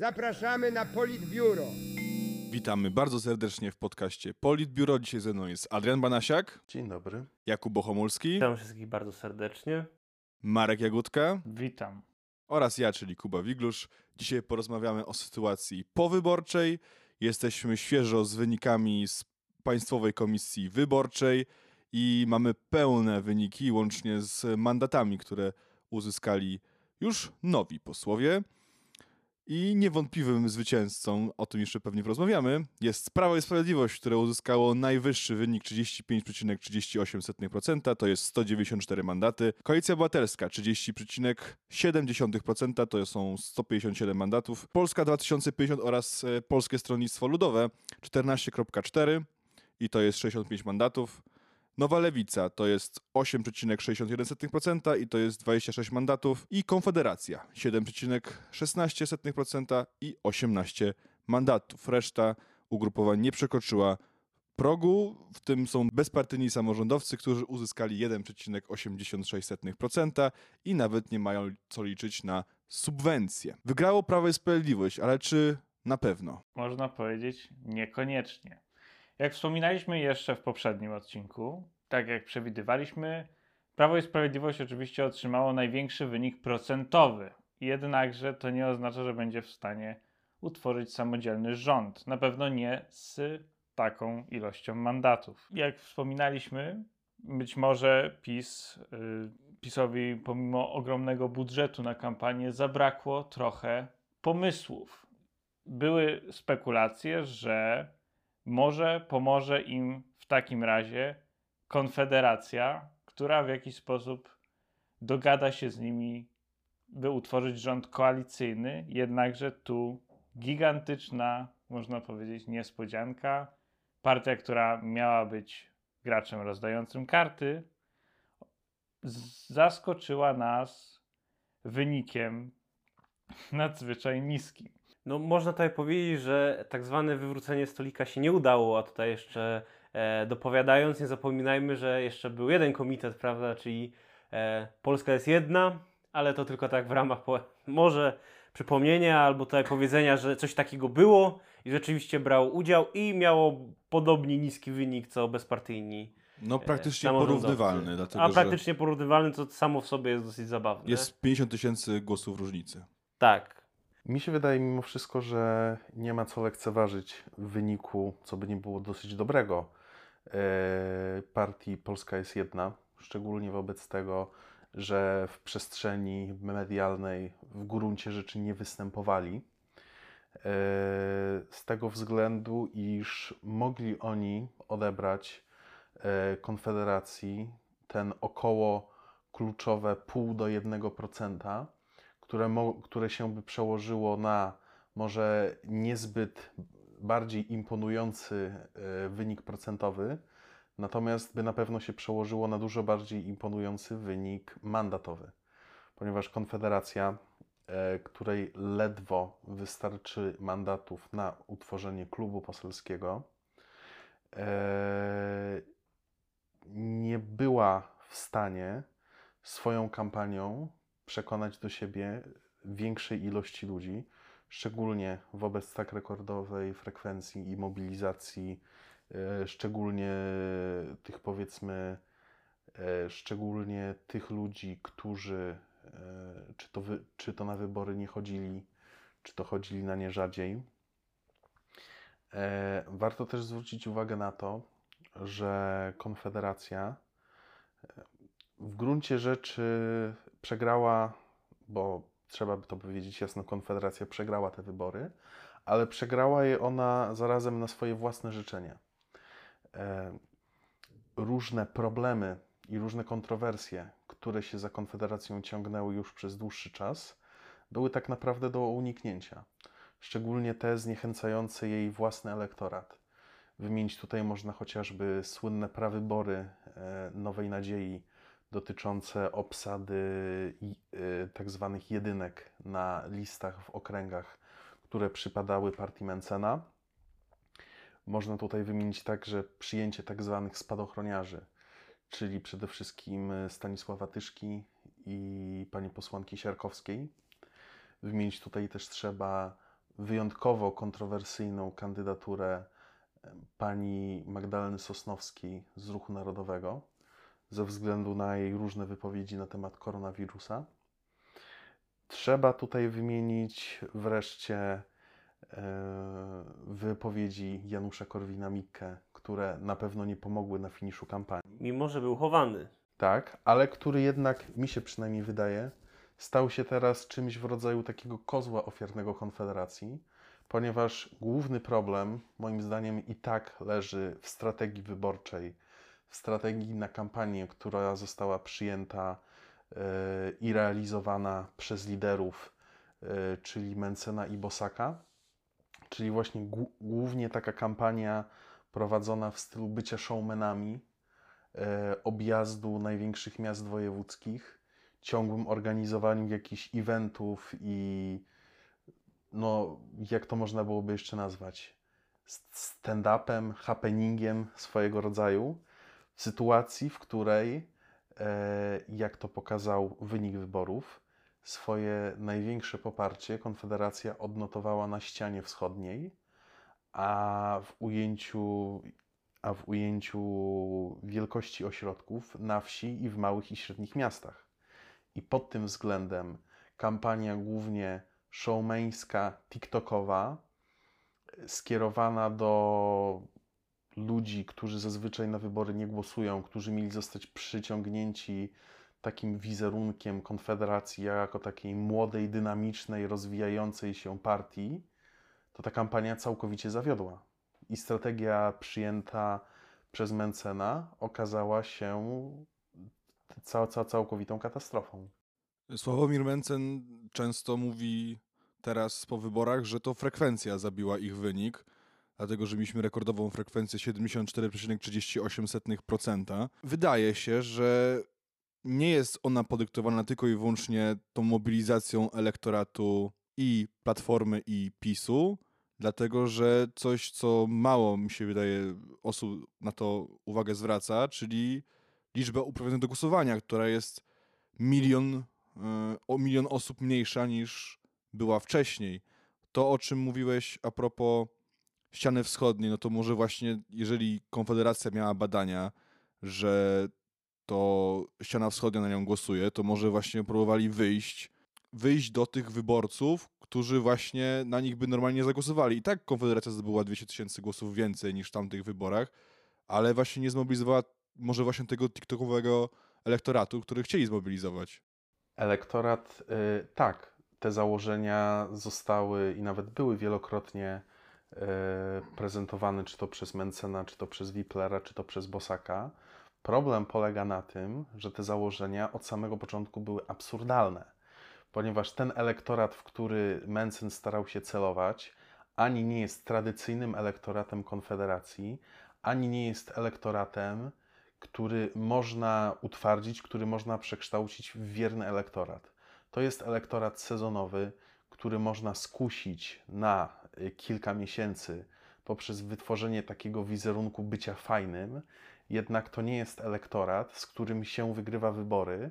Zapraszamy na PolitBiuro. Witamy bardzo serdecznie w podcaście PolitBiuro. Dzisiaj ze mną jest Adrian Banasiak. Dzień dobry. Jakub Bochomulski. Witam wszystkich bardzo serdecznie. Marek Jagódka. Witam. Oraz ja, czyli Kuba Wigluszcz. Dzisiaj porozmawiamy o sytuacji powyborczej. Jesteśmy świeżo z wynikami z Państwowej Komisji Wyborczej i mamy pełne wyniki, łącznie z mandatami, które uzyskali już nowi posłowie. I niewątpliwym zwycięzcą, o tym jeszcze pewnie porozmawiamy, jest Prawo i Sprawiedliwość, które uzyskało najwyższy wynik 35,38%, to jest 194 mandaty. Koalicja Obywatelska 30,7%, to są 157 mandatów. Polska 2050 oraz Polskie Stronnictwo Ludowe 14,4% i to jest 65 mandatów. Nowa Lewica to jest 8,61% i to jest 26 mandatów i Konfederacja 7,16% i 18 mandatów. Reszta ugrupowań nie przekroczyła progu, w tym są bezpartyjni samorządowcy, którzy uzyskali 1,86% i nawet nie mają co liczyć na subwencje. Wygrało Prawo i Sprawiedliwość, ale czy na pewno? Można powiedzieć niekoniecznie. Jak wspominaliśmy jeszcze w poprzednim odcinku, tak jak przewidywaliśmy, Prawo i Sprawiedliwość oczywiście otrzymało największy wynik procentowy. Jednakże to nie oznacza, że będzie w stanie utworzyć samodzielny rząd. Na pewno nie z taką ilością mandatów. Jak wspominaliśmy, być może PiSowi pomimo ogromnego budżetu na kampanię zabrakło trochę pomysłów. Były spekulacje, że może pomoże im w takim razie Konfederacja, która w jakiś sposób dogada się z nimi, by utworzyć rząd koalicyjny. Jednakże tu gigantyczna, można powiedzieć, niespodzianka. Partia, która miała być graczem rozdającym karty, zaskoczyła nas wynikiem nadzwyczaj niskim. No, można tutaj powiedzieć, że tak zwane wywrócenie stolika się nie udało, a tutaj jeszcze dopowiadając, nie zapominajmy, że jeszcze był jeden komitet, prawda, czyli Polska jest jedna, ale to tylko tak w ramach może przypomnienia albo tutaj powiedzenia, że coś takiego było i rzeczywiście brał udział i miało podobnie niski wynik co bezpartyjni. No praktycznie porównywalny. Dlatego, praktycznie porównywalny, co samo w sobie jest dosyć zabawne. Jest 50,000 głosów różnicy. Tak. Mi się wydaje mimo wszystko, że nie ma co lekceważyć w wyniku, co by nie było dosyć dobrego, partii Polska jest jedna, szczególnie wobec tego, że w przestrzeni medialnej w gruncie rzeczy nie występowali, z tego względu, iż mogli oni odebrać Konfederacji ten około kluczowe 0,5 do 1%, które się by przełożyło na może niezbyt bardziej imponujący wynik procentowy, natomiast by na pewno się przełożyło na dużo bardziej imponujący wynik mandatowy, ponieważ Konfederacja, której ledwo wystarczy mandatów na utworzenie klubu poselskiego, nie była w stanie swoją kampanią przekonać do siebie większej ilości ludzi, szczególnie wobec tak rekordowej frekwencji i mobilizacji, szczególnie tych ludzi, którzy czy to na wybory nie chodzili, czy to chodzili na nie rzadziej. Warto też zwrócić uwagę na to, że Konfederacja w gruncie rzeczy przegrała, bo trzeba by to powiedzieć jasno, Konfederacja przegrała te wybory, ale przegrała je ona zarazem na swoje własne życzenie. Różne problemy i różne kontrowersje, które się za Konfederacją ciągnęły już przez dłuższy czas, były tak naprawdę do uniknięcia. Szczególnie te zniechęcające jej własny elektorat. Wymienić tutaj można chociażby słynne prawybory Nowej Nadziei, dotyczące obsady tzw. jedynek na listach w okręgach, które przypadały partii Mentzena. Można tutaj wymienić także przyjęcie tzw. spadochroniarzy, czyli przede wszystkim Stanisława Tyszki i pani posłanki Siarkowskiej. Wymienić tutaj też trzeba wyjątkowo kontrowersyjną kandydaturę pani Magdaleny Sosnowskiej z Ruchu Narodowego ze względu na jej różne wypowiedzi na temat koronawirusa. Trzeba tutaj wymienić wreszcie wypowiedzi Janusza Korwina-Mikke, które na pewno nie pomogły na finiszu kampanii. Mimo że był chowany. Tak, ale który jednak, mi się przynajmniej wydaje, stał się teraz czymś w rodzaju takiego kozła ofiarnego Konfederacji, ponieważ główny problem, moim zdaniem, i tak leży w strategii wyborczej, w strategii na kampanię, która została przyjęta i realizowana przez liderów, czyli Mentzena i Bosaka, czyli właśnie głównie taka kampania prowadzona w stylu bycia showmanami, objazdu największych miast wojewódzkich, ciągłym organizowaniu jakichś eventów i no, jak to można byłoby jeszcze nazwać, stand-upem, happeningiem swojego rodzaju, w sytuacji, w której, jak to pokazał wynik wyborów, swoje największe poparcie Konfederacja odnotowała na ścianie wschodniej, a w ujęciu wielkości ośrodków na wsi i w małych i średnich miastach. I pod tym względem kampania głównie showmańska, tiktokowa, skierowana do ludzi, którzy zazwyczaj na wybory nie głosują, którzy mieli zostać przyciągnięci takim wizerunkiem Konfederacji jako takiej młodej, dynamicznej, rozwijającej się partii, to ta kampania całkowicie zawiodła. I strategia przyjęta przez Mentzena okazała się całkowitą katastrofą. Sławomir Mentzen często mówi teraz po wyborach, że to frekwencja zabiła ich wynik, dlatego że mieliśmy rekordową frekwencję 74,38%. Wydaje się, że nie jest ona podyktowana tylko i wyłącznie tą mobilizacją elektoratu i Platformy, i PiS-u, dlatego że coś, co mało, mi się wydaje, osób na to uwagę zwraca, czyli liczba uprawnionych do głosowania, która jest o milion osób mniejsza niż była wcześniej. To, o czym mówiłeś a propos ściany wschodniej, no to może właśnie, jeżeli Konfederacja miała badania, że to ściana wschodnia na nią głosuje, to może właśnie próbowali wyjść do tych wyborców, którzy właśnie na nich by normalnie zagłosowali. I tak Konfederacja zdobyła 200 000 głosów więcej niż w tamtych wyborach, ale właśnie nie zmobilizowała może właśnie tego tiktokowego elektoratu, który chcieli zmobilizować. Elektorat, tak. Te założenia zostały i nawet były wielokrotnie prezentowane, czy to przez Mentzena, czy to przez Wiplera, czy to przez Bosaka. Problem polega na tym, że te założenia od samego początku były absurdalne, ponieważ ten elektorat, w który Mentzen starał się celować, ani nie jest tradycyjnym elektoratem Konfederacji, ani nie jest elektoratem, który można utwardzić, który można przekształcić w wierny elektorat. To jest elektorat sezonowy, który można skusić na kilka miesięcy poprzez wytworzenie takiego wizerunku bycia fajnym, jednak to nie jest elektorat, z którym się wygrywa wybory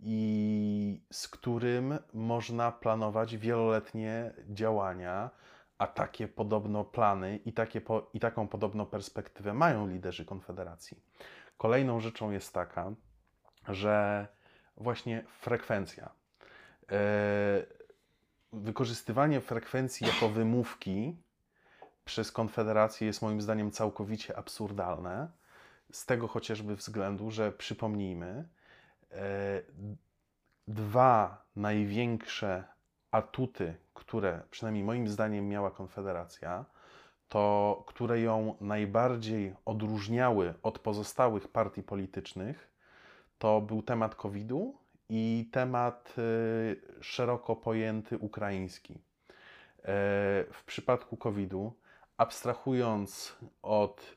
i z którym można planować wieloletnie działania, a takie podobno plany i taką podobno perspektywę mają liderzy Konfederacji. Kolejną rzeczą jest taka, że właśnie frekwencja. Wykorzystywanie frekwencji jako wymówki przez Konfederację jest moim zdaniem całkowicie absurdalne. Z tego chociażby względu, że przypomnijmy, dwa największe atuty, które przynajmniej moim zdaniem miała Konfederacja, to które ją najbardziej odróżniały od pozostałych partii politycznych, to był temat COVID-u i temat szeroko pojęty ukraiński. W przypadku COVID-u, abstrahując od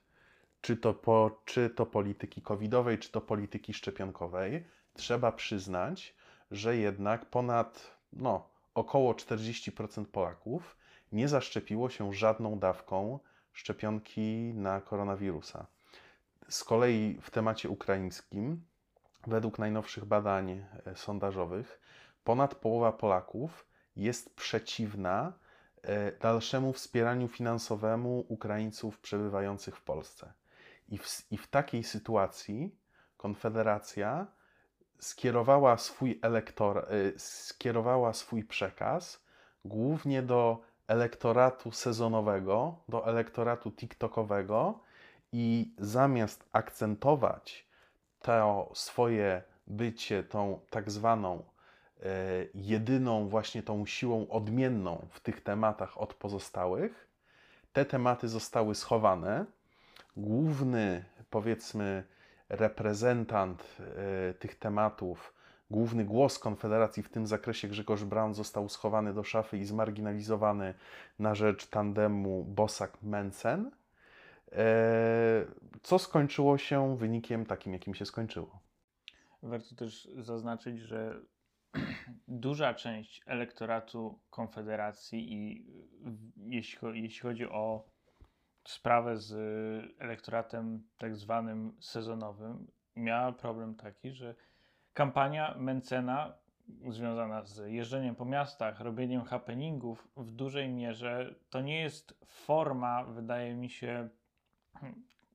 czy to polityki covidowej, czy to polityki szczepionkowej, trzeba przyznać, że jednak ponad około 40% Polaków nie zaszczepiło się żadną dawką szczepionki na koronawirusa. Z kolei w temacie ukraińskim, według najnowszych badań sondażowych, ponad połowa Polaków jest przeciwna dalszemu wspieraniu finansowemu Ukraińców przebywających w Polsce. I w takiej sytuacji Konfederacja skierowała swój przekaz głównie do elektoratu sezonowego, do elektoratu TikTokowego i zamiast akcentować to swoje bycie tą tak zwaną jedyną właśnie tą siłą odmienną w tych tematach od pozostałych, te tematy zostały schowane. Główny, powiedzmy, reprezentant tych tematów, główny głos Konfederacji w tym zakresie, Grzegorz Braun, został schowany do szafy i zmarginalizowany na rzecz tandemu Bosak-Mentzen, co skończyło się wynikiem takim, jakim się skończyło. Warto też zaznaczyć, że duża część elektoratu Konfederacji i jeśli chodzi o sprawę z elektoratem tak zwanym sezonowym, miała problem taki, że kampania Mentzena związana z jeżdżeniem po miastach, robieniem happeningów w dużej mierze to nie jest forma, wydaje mi się,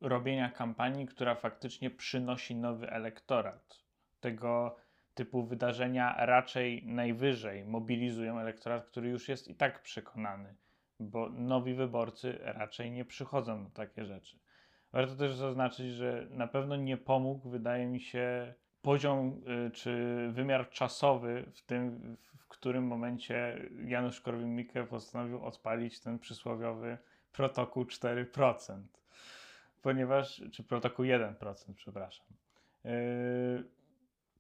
robienia kampanii, która faktycznie przynosi nowy elektorat. Tego typu wydarzenia raczej najwyżej mobilizują elektorat, który już jest i tak przekonany, bo nowi wyborcy raczej nie przychodzą na takie rzeczy. Warto też zaznaczyć, że na pewno nie pomógł, wydaje mi się, poziom czy wymiar czasowy w tym, w którym momencie Janusz Korwin-Mikke postanowił odpalić ten przysłowiowy protokół 4%, ponieważ, czy protokół 1%, przepraszam.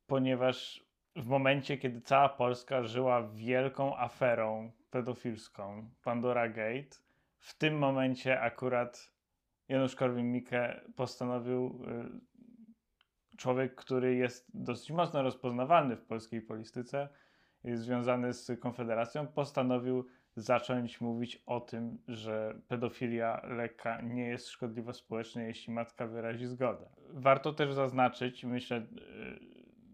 Ponieważ w momencie, kiedy cała Polska żyła wielką aferą pedofilską, Pandora Gate, w tym momencie akurat Janusz Korwin-Mikke postanowił, człowiek, który jest dosyć mocno rozpoznawany w polskiej polityce, związany z Konfederacją, postanowił zacząć mówić o tym, że pedofilia lekka nie jest szkodliwa społecznie, jeśli matka wyrazi zgodę. Warto też zaznaczyć, myślę,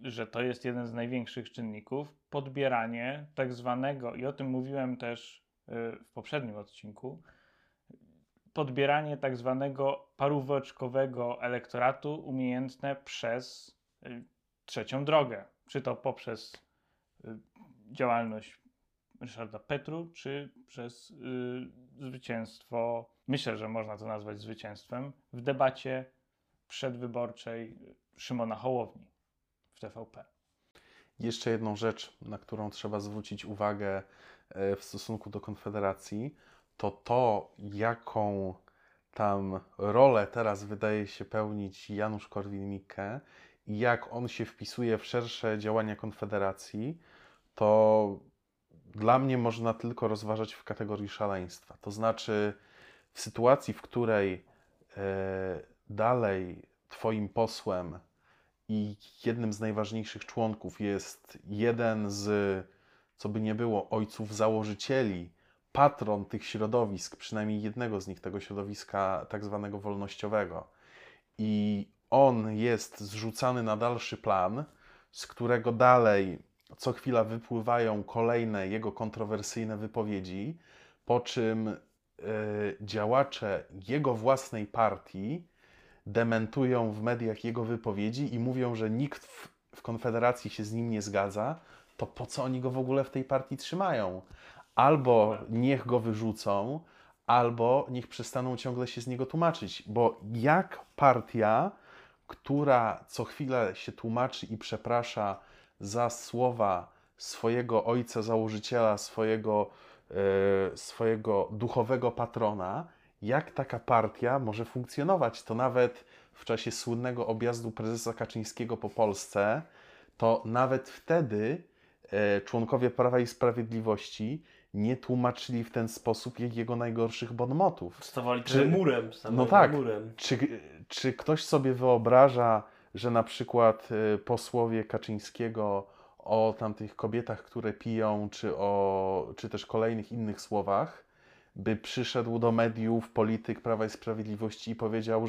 że to jest jeden z największych czynników, podbieranie tak zwanego, i o tym mówiłem też w poprzednim odcinku, podbieranie tak zwanego paróweczkowego elektoratu umiejętne przez trzecią drogę. Czy to poprzez działalność Ryszarda Petru, czy przez zwycięstwo, myślę, że można to nazwać zwycięstwem, w debacie przedwyborczej Szymona Hołowni w TVP. Jeszcze jedną rzecz, na którą trzeba zwrócić uwagę w stosunku do Konfederacji, to jaką tam rolę teraz wydaje się pełnić Janusz Korwin-Mikke i jak on się wpisuje w szersze działania Konfederacji, to dla mnie można tylko rozważać w kategorii szaleństwa. To znaczy w sytuacji, w której dalej twoim posłem i jednym z najważniejszych członków jest jeden z, co by nie było, ojców założycieli, patron tych środowisk, przynajmniej jednego z nich, tego środowiska tak zwanego wolnościowego. I on jest zrzucany na dalszy plan, z którego dalej co chwila wypływają kolejne jego kontrowersyjne wypowiedzi, po czym działacze jego własnej partii dementują w mediach jego wypowiedzi i mówią, że nikt w Konfederacji się z nim nie zgadza, to po co oni go w ogóle w tej partii trzymają? Albo niech go wyrzucą, albo niech przestaną ciągle się z niego tłumaczyć. Bo jak partia, która co chwilę się tłumaczy i przeprasza za słowa swojego ojca założyciela, swojego duchowego patrona, jak taka partia może funkcjonować? To nawet w czasie słynnego objazdu prezesa Kaczyńskiego po Polsce, to nawet wtedy członkowie Prawa i Sprawiedliwości nie tłumaczyli w ten sposób jego najgorszych bonmotów. Stawali przed murem. No tak. Murem. Czy ktoś sobie wyobraża, że na przykład posłowie Kaczyńskiego o tamtych kobietach, które piją, czy też kolejnych innych słowach, by przyszedł do mediów polityk Prawa i Sprawiedliwości i powiedział,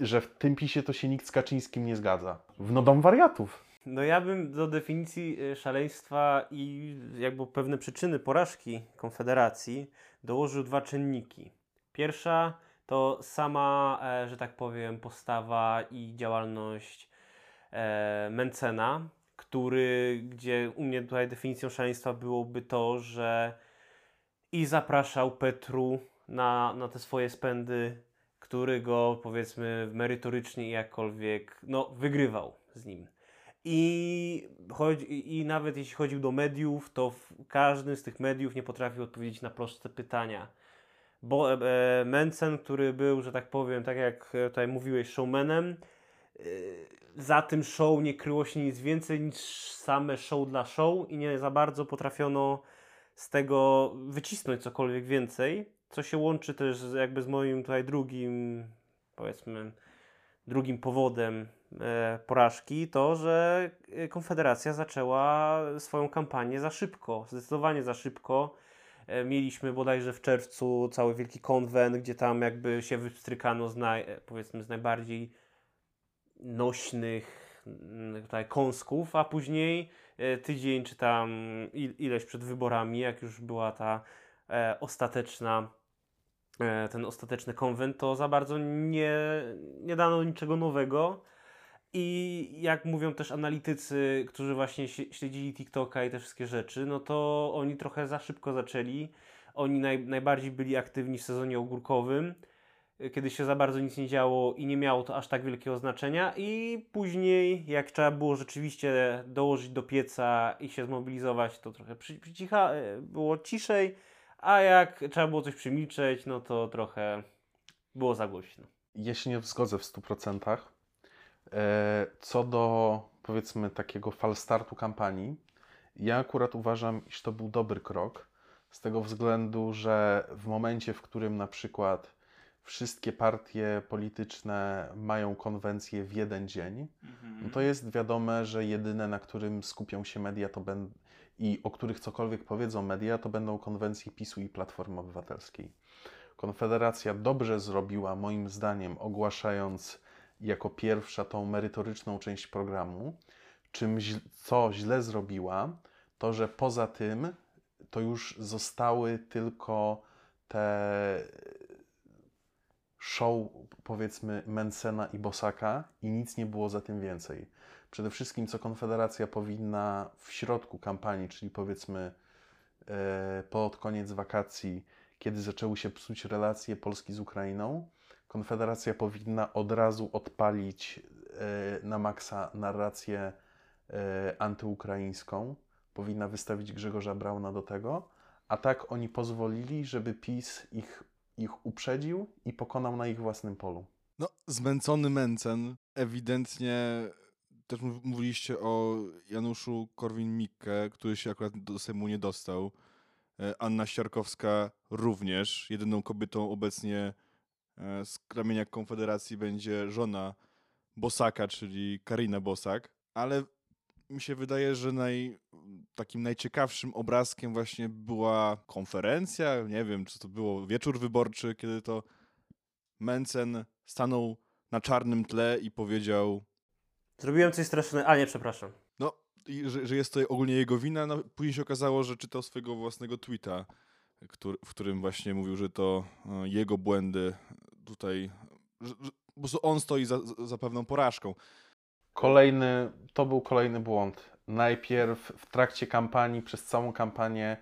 że w tym PiSie to się nikt z Kaczyńskim nie zgadza? No dom wariatów. No ja bym do definicji szaleństwa i jakby pewne przyczyny porażki Konfederacji dołożył dwa czynniki. Pierwsza to sama, że tak powiem, postawa i działalność Mentzena, gdzie u mnie tutaj definicją szaleństwa byłoby to, że i zapraszał Petru na te swoje spędy, który go, powiedzmy, merytorycznie jakkolwiek, no, wygrywał z nim. I nawet jeśli chodził do mediów, to każdy z tych mediów nie potrafił odpowiedzieć na proste pytania. Bo Mentzen, który był, że tak powiem, tak jak tutaj mówiłeś, showmanem, za tym show nie kryło się nic więcej niż same show dla show i nie za bardzo potrafiono z tego wycisnąć cokolwiek więcej, co się łączy też jakby z moim tutaj drugim powodem porażki, to, że Konfederacja zaczęła swoją kampanię za szybko, zdecydowanie za szybko. Mieliśmy bodajże w czerwcu cały wielki konwent, gdzie tam jakby się wypstrykano z najbardziej nośnych tutaj kąsków, a później tydzień czy tam ileś przed wyborami, jak już była ta ten ostateczny konwent, to za bardzo nie dano niczego nowego. I jak mówią też analitycy, którzy właśnie śledzili TikToka i te wszystkie rzeczy, no to oni trochę za szybko zaczęli. Oni najbardziej byli aktywni w sezonie ogórkowym, kiedy się za bardzo nic nie działo i nie miało to aż tak wielkiego znaczenia. I później, jak trzeba było rzeczywiście dołożyć do pieca i się zmobilizować, to trochę było ciszej, a jak trzeba było coś przymilczeć, no to trochę było za głośno. Ja się nie zgodzę w 100%. Co do, powiedzmy, takiego falstartu kampanii, ja akurat uważam, iż to był dobry krok, z tego względu, że w momencie, w którym na przykład wszystkie partie polityczne mają konwencję w jeden dzień, no to jest wiadome, że jedyne, na którym skupią się media i o których cokolwiek powiedzą media, to będą konwencje PiS-u i Platformy Obywatelskiej. Konfederacja dobrze zrobiła, moim zdaniem, ogłaszając jako pierwsza tą merytoryczną część programu. Co źle zrobiła, to że poza tym to już zostały tylko te show, powiedzmy, Mentzena i Bosaka i nic nie było za tym więcej. Przede wszystkim, co Konfederacja powinna w środku kampanii, czyli powiedzmy pod koniec wakacji, kiedy zaczęły się psuć relacje Polski z Ukrainą, Konfederacja powinna od razu odpalić na maksa narrację antyukraińską. Powinna wystawić Grzegorza Brauna do tego. A tak oni pozwolili, żeby PiS ich uprzedził i pokonał na ich własnym polu. No, zmęcony Mentzen. Ewidentnie też mówiliście o Januszu Korwin-Mikke, który się akurat do Sejmu nie dostał. Anna Siarkowska również, jedyną kobietą obecnie z ramienia Konfederacji będzie żona Bosaka, czyli Karina Bosak, ale mi się wydaje, że takim najciekawszym obrazkiem właśnie była konferencja, nie wiem, czy to było wieczór wyborczy, kiedy to Mentzen stanął na czarnym tle i powiedział: zrobiłem coś strasznego, a nie, przepraszam. No, że jest to ogólnie jego wina, no, później się okazało, że czytał swojego własnego tweeta, w którym właśnie mówił, że to jego błędy tutaj, że po prostu on stoi za pewną porażką. To był kolejny błąd. Najpierw w trakcie kampanii, przez całą kampanię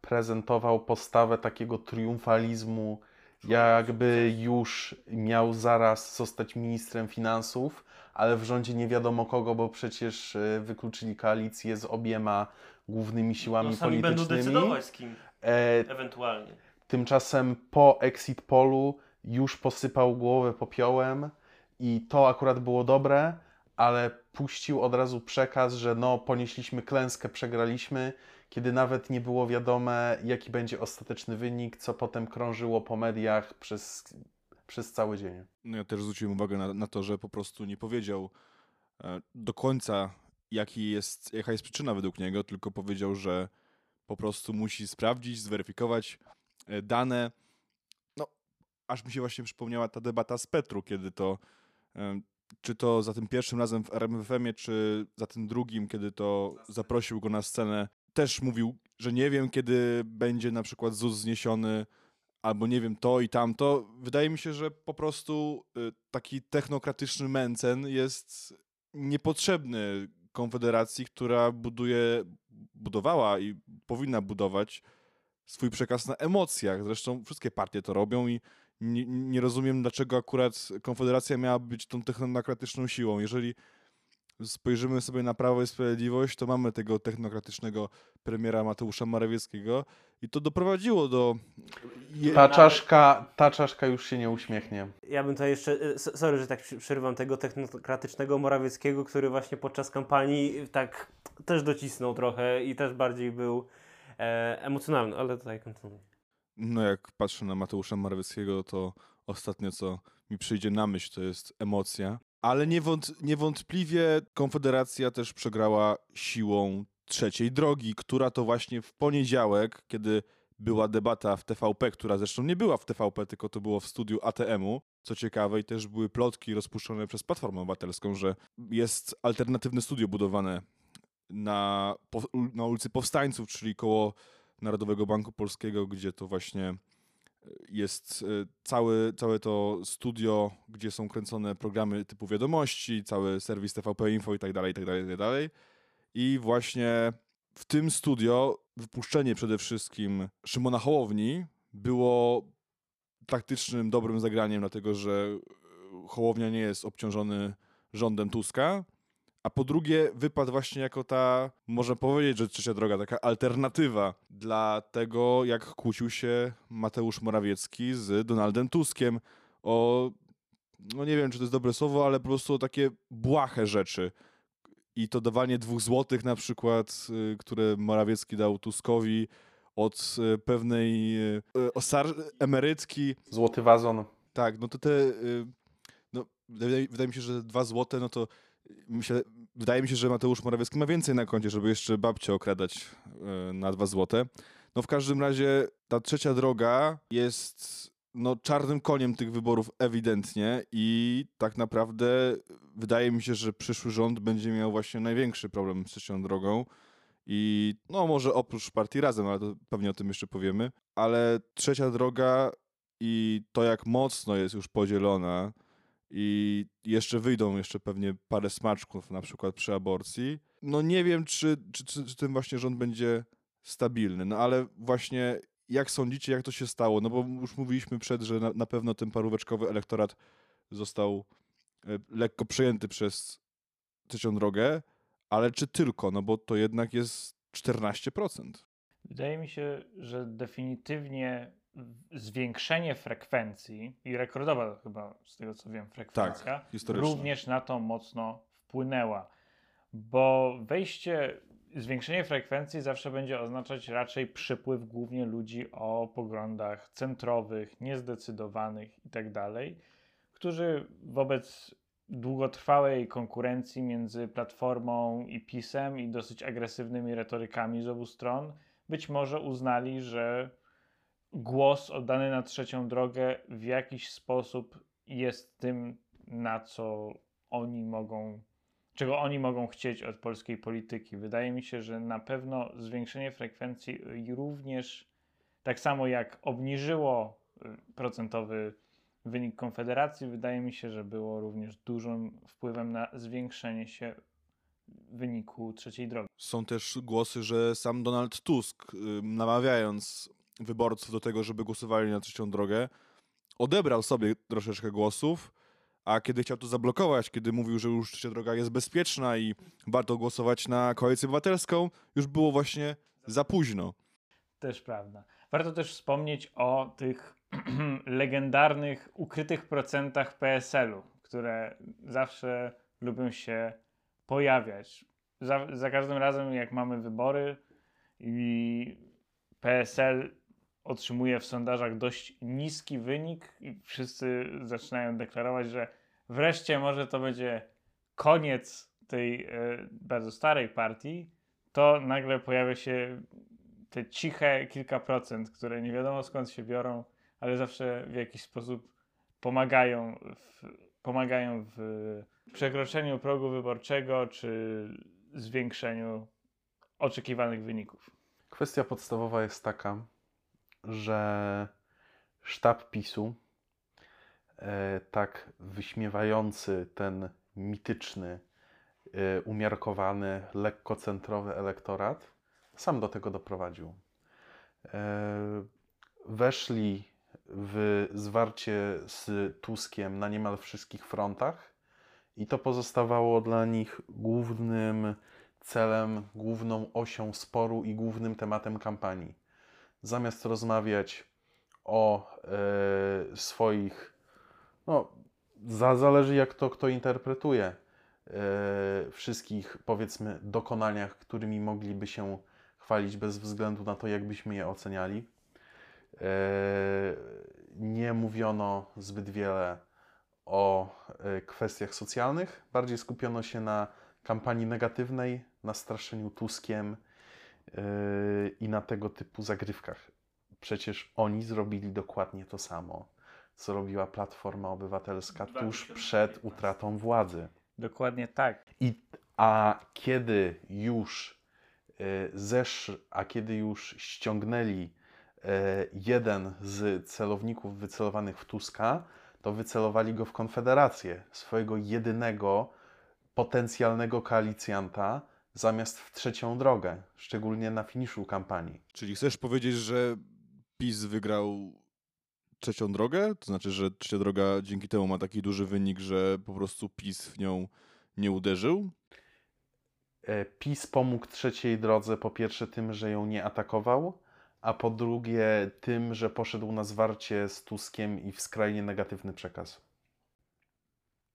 prezentował postawę takiego triumfalizmu, jakby już miał zaraz zostać ministrem finansów, ale w rządzie nie wiadomo kogo, bo przecież wykluczyli koalicję z obiema głównymi siłami politycznymi. Sami będą decydować z kim. Ewentualnie. Tymczasem po exit polu już posypał głowę popiołem i to akurat było dobre, ale puścił od razu przekaz, że no, ponieśliśmy klęskę, przegraliśmy, kiedy nawet nie było wiadome, jaki będzie ostateczny wynik, co potem krążyło po mediach przez cały dzień. No ja też zwróciłem uwagę na to, że po prostu nie powiedział do końca, jaka jest przyczyna według niego, tylko powiedział, że po prostu musi sprawdzić, zweryfikować dane. No, aż mi się właśnie przypomniała ta debata z Petru, kiedy to czy to za tym pierwszym razem w RMF-ie, czy za tym drugim, kiedy to zaprosił go na scenę, też mówił, że nie wiem, kiedy będzie na przykład ZUS zniesiony, albo nie wiem, to i tamto. Wydaje mi się, że po prostu taki technokratyczny Mentzen jest niepotrzebny Konfederacji, która budowała i powinna budować swój przekaz na emocjach. Zresztą wszystkie partie to robią i nie rozumiem, dlaczego akurat Konfederacja miała być tą technokratyczną siłą. Jeżeli spojrzymy sobie na Prawo i Sprawiedliwość, to mamy tego technokratycznego premiera Mateusza Morawieckiego i to doprowadziło do... Ta czaszka już się nie uśmiechnie. Ja bym to jeszcze... Sorry, że tak przerywam, tego technokratycznego Morawieckiego, który właśnie podczas kampanii tak też docisnął trochę i też bardziej był emocjonalny, ale tutaj kontynuuję. No jak patrzę na Mateusza Morawieckiego, to ostatnio co mi przyjdzie na myśl, to jest emocja. Ale niewątpliwie Konfederacja też przegrała siłą trzeciej drogi, która to właśnie w poniedziałek, kiedy była debata w TVP, która zresztą nie była w TVP, tylko to było w studiu ATM-u. Co ciekawe, i też były plotki rozpuszczone przez Platformę Obywatelską, że jest alternatywne studio budowane na ulicy Powstańców, czyli koło Narodowego Banku Polskiego, gdzie to właśnie... jest całe to studio, gdzie są kręcone programy typu Wiadomości, cały serwis TVP Info i tak dalej, i tak dalej, i tak dalej. I właśnie w tym studio wypuszczenie przede wszystkim Szymona Hołowni było taktycznym, dobrym zagraniem, dlatego że Hołownia nie jest obciążony rządem Tuska, a po drugie wypadł właśnie jako ta, można powiedzieć, że trzecia droga, taka alternatywa dla tego, jak kłócił się Mateusz Morawiecki z Donaldem Tuskiem o, no nie wiem, czy to jest dobre słowo, ale po prostu o takie błahe rzeczy. I to dawanie 2 zł na przykład, które Morawiecki dał Tuskowi od pewnej emerytki. Złoty wazon. Tak, no to wydaje mi się, że 2 zł, no to wydaje mi się, że Mateusz Morawiecki ma więcej na koncie, żeby jeszcze babcię okradać na 2 zł. No w każdym razie ta trzecia droga jest no, czarnym koniem tych wyborów ewidentnie i tak naprawdę wydaje mi się, że przyszły rząd będzie miał właśnie największy problem z trzecią drogą i no może oprócz Partii Razem, ale to pewnie o tym jeszcze powiemy, ale trzecia droga i to jak mocno jest już podzielona i wyjdą jeszcze pewnie parę smaczków, na przykład przy aborcji. No nie wiem, czy ten właśnie rząd będzie stabilny, no ale właśnie jak sądzicie, jak to się stało? No bo już mówiliśmy że na pewno ten paróweczkowy elektorat został lekko przejęty przez trzecią drogę, ale czy tylko? No bo to jednak jest 14%. Wydaje mi się, że definitywnie zwiększenie frekwencji i rekordowa chyba, z tego co wiem, frekwencja tak, również na to mocno wpłynęła, bo zwiększenie frekwencji zawsze będzie oznaczać raczej przypływ głównie ludzi o poglądach centrowych, niezdecydowanych i tak dalej, którzy wobec długotrwałej konkurencji między Platformą i PiS-em i dosyć agresywnymi retorykami z obu stron być może uznali, że głos oddany na trzecią drogę w jakiś sposób jest tym, czego oni mogą chcieć od polskiej polityki. Wydaje mi się, że na pewno zwiększenie frekwencji również, tak samo jak obniżyło procentowy wynik Konfederacji, wydaje mi się, że było również dużym wpływem na zwiększenie się wyniku trzeciej drogi. Są też głosy, że sam Donald Tusk, namawiając wyborców do tego, żeby głosowali na trzecią drogę, odebrał sobie troszeczkę głosów, a kiedy chciał to zablokować, kiedy mówił, że już trzecia droga jest bezpieczna i warto głosować na Koalicję Obywatelską, już było właśnie za późno. Też prawda. Warto też wspomnieć o tych legendarnych, ukrytych procentach PSL-u, które zawsze lubią się pojawiać. Za każdym razem, jak mamy wybory i PSL otrzymuje w sondażach dość niski wynik i wszyscy zaczynają deklarować, że wreszcie może to będzie koniec tej bardzo starej partii, to nagle pojawia się te ciche kilka procent, które nie wiadomo skąd się biorą, ale zawsze w jakiś sposób pomagają w przekroczeniu progu wyborczego czy zwiększeniu oczekiwanych wyników. Kwestia podstawowa jest taka, że sztab PiS-u, tak wyśmiewający ten mityczny, umiarkowany, lekko centrowy elektorat, sam do tego doprowadził. Weszli w zwarcie z Tuskiem na niemal wszystkich frontach i to pozostawało dla nich głównym celem, główną osią sporu i głównym tematem kampanii. Zamiast rozmawiać o swoich, no, zależy jak to kto interpretuje, wszystkich, powiedzmy, dokonaniach, którymi mogliby się chwalić bez względu na to, jak byśmy je oceniali. Nie mówiono zbyt wiele o kwestiach socjalnych. Bardziej skupiono się na kampanii negatywnej, na straszeniu Tuskiem i na tego typu zagrywkach. Przecież oni zrobili dokładnie to samo, co robiła Platforma Obywatelska tuż przed utratą władzy. Dokładnie tak. A kiedy już ściągnęli jeden z celowników wycelowanych w Tuska, to wycelowali go w Konfederację, swojego jedynego potencjalnego koalicjanta, zamiast w trzecią drogę, szczególnie na finiszu kampanii. Czyli chcesz powiedzieć, że PiS wygrał trzecią drogę? To znaczy, że trzecia droga dzięki temu ma taki duży wynik, że po prostu PiS w nią nie uderzył? PiS pomógł trzeciej drodze po pierwsze tym, że ją nie atakował, a po drugie tym, że poszedł na zwarcie z Tuskiem i w skrajnie negatywny przekaz.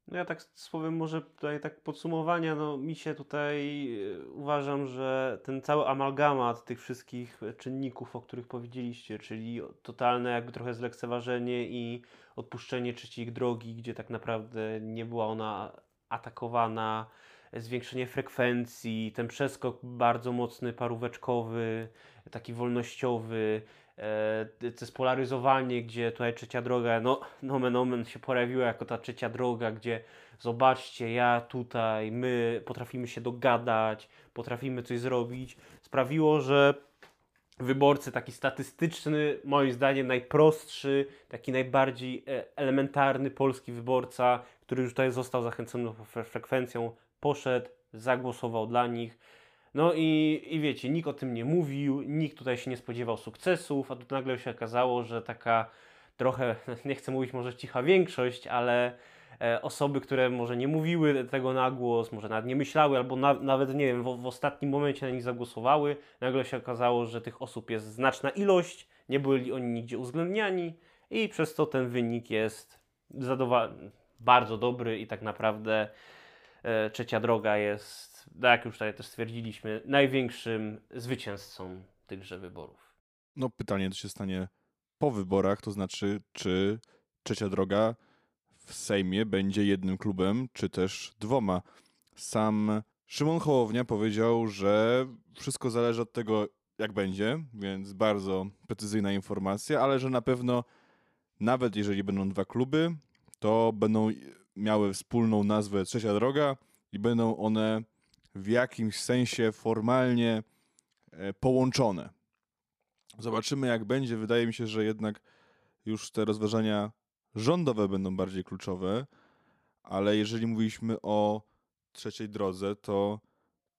No ja tak słowem może tutaj tak podsumowania, no mi się tutaj uważam, że ten cały amalgamat tych wszystkich czynników, o których powiedzieliście, czyli totalne jakby trochę zlekceważenie i odpuszczenie trzeciej drogi, gdzie tak naprawdę nie była ona atakowana, zwiększenie frekwencji, ten przeskok bardzo mocny, paróweczkowy, taki wolnościowy, to spolaryzowanie, gdzie tutaj trzecia droga, no nomen omen się pojawiła jako ta trzecia droga, gdzie zobaczcie, ja tutaj, my potrafimy się dogadać, potrafimy coś zrobić, sprawiło, że wyborcy taki statystyczny, moim zdaniem najprostszy, taki najbardziej elementarny polski wyborca, który już tutaj został zachęcony frekwencją, poszedł, zagłosował dla nich. No i wiecie, nikt o tym nie mówił, nikt tutaj się nie spodziewał sukcesów, a tu nagle się okazało, że taka trochę, nie chcę mówić może cicha większość, ale osoby, które może nie mówiły tego na głos, może nawet nie myślały, albo nawet, nie wiem, w ostatnim momencie na nich zagłosowały, nagle się okazało, że tych osób jest znaczna ilość, nie byli oni nigdzie uwzględniani i przez to ten wynik jest bardzo dobry i tak naprawdę trzecia droga jest, jak już tutaj też stwierdziliśmy, największym zwycięzcą tychże wyborów. No pytanie, co się stanie po wyborach, to znaczy, czy trzecia droga w Sejmie będzie jednym klubem, czy też dwoma. Sam Szymon Hołownia powiedział, że wszystko zależy od tego, jak będzie, więc bardzo precyzyjna informacja, ale że na pewno nawet jeżeli będą dwa kluby, to będą miały wspólną nazwę trzecia droga i będą one w jakimś sensie formalnie połączone. Zobaczymy, jak będzie. Wydaje mi się, że jednak już te rozważania rządowe będą bardziej kluczowe, ale jeżeli mówiliśmy o trzeciej drodze, to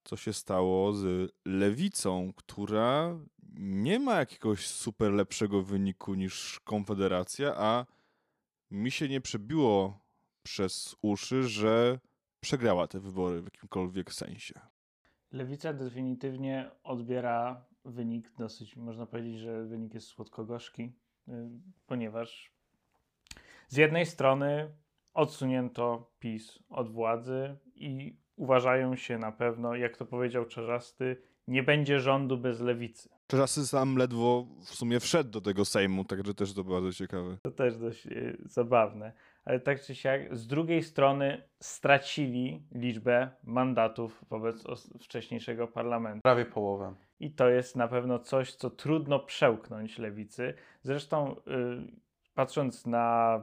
co się stało z Lewicą, która nie ma jakiegoś super lepszego wyniku niż Konfederacja, a mi się nie przebiło przez uszy, że przegrała te wybory w jakimkolwiek sensie. Lewica definitywnie odbiera wynik dosyć, można powiedzieć, że wynik jest słodko-gorzki, ponieważ z jednej strony odsunięto PiS od władzy i uważają się na pewno, jak to powiedział Czarzasty, nie będzie rządu bez Lewicy. Czarzasty sam ledwo w sumie wszedł do tego Sejmu, także też to bardzo ciekawe. To też dość zabawne. Ale tak czy siak, z drugiej strony stracili liczbę mandatów wobec wcześniejszego parlamentu. Prawie połowę. I to jest na pewno coś, co trudno przełknąć lewicy. Zresztą patrząc na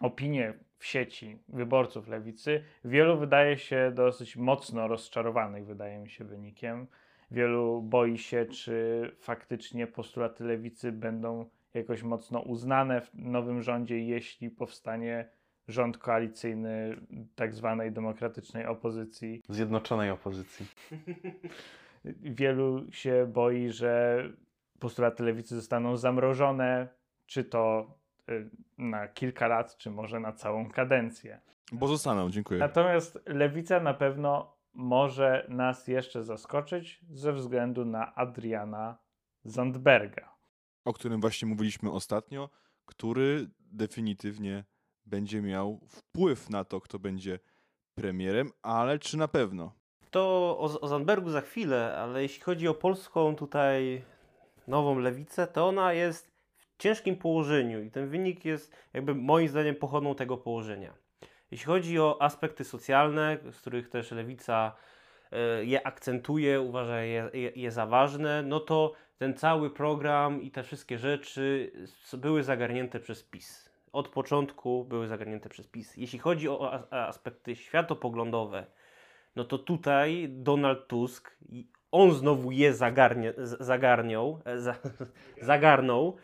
opinię w sieci wyborców lewicy, wielu wydaje się dosyć mocno rozczarowanych, wydaje mi się, wynikiem. Wielu boi się, czy faktycznie postulaty lewicy będą jakoś mocno uznane w nowym rządzie, jeśli powstanie rząd koalicyjny tak zwanej demokratycznej opozycji. Zjednoczonej opozycji. Wielu się boi, że postulaty lewicy zostaną zamrożone, czy to na kilka lat, czy może na całą kadencję. Bo zostaną, dziękuję. Natomiast lewica na pewno może nas jeszcze zaskoczyć ze względu na Adriana Zandberga. O którym właśnie mówiliśmy ostatnio, który definitywnie będzie miał wpływ na to, kto będzie premierem, ale czy na pewno? To o Zandbergu za chwilę, ale jeśli chodzi o polską tutaj nową lewicę, to ona jest w ciężkim położeniu i ten wynik jest jakby moim zdaniem pochodną tego położenia. Jeśli chodzi o aspekty socjalne, z których też lewica je akcentuje, uważa je za ważne, no to ten cały program i te wszystkie rzeczy były zagarnięte przez PiS. Od początku były zagarnięte przez PiS. Jeśli chodzi o aspekty światopoglądowe, no to tutaj Donald Tusk, on znowu je zagarnął,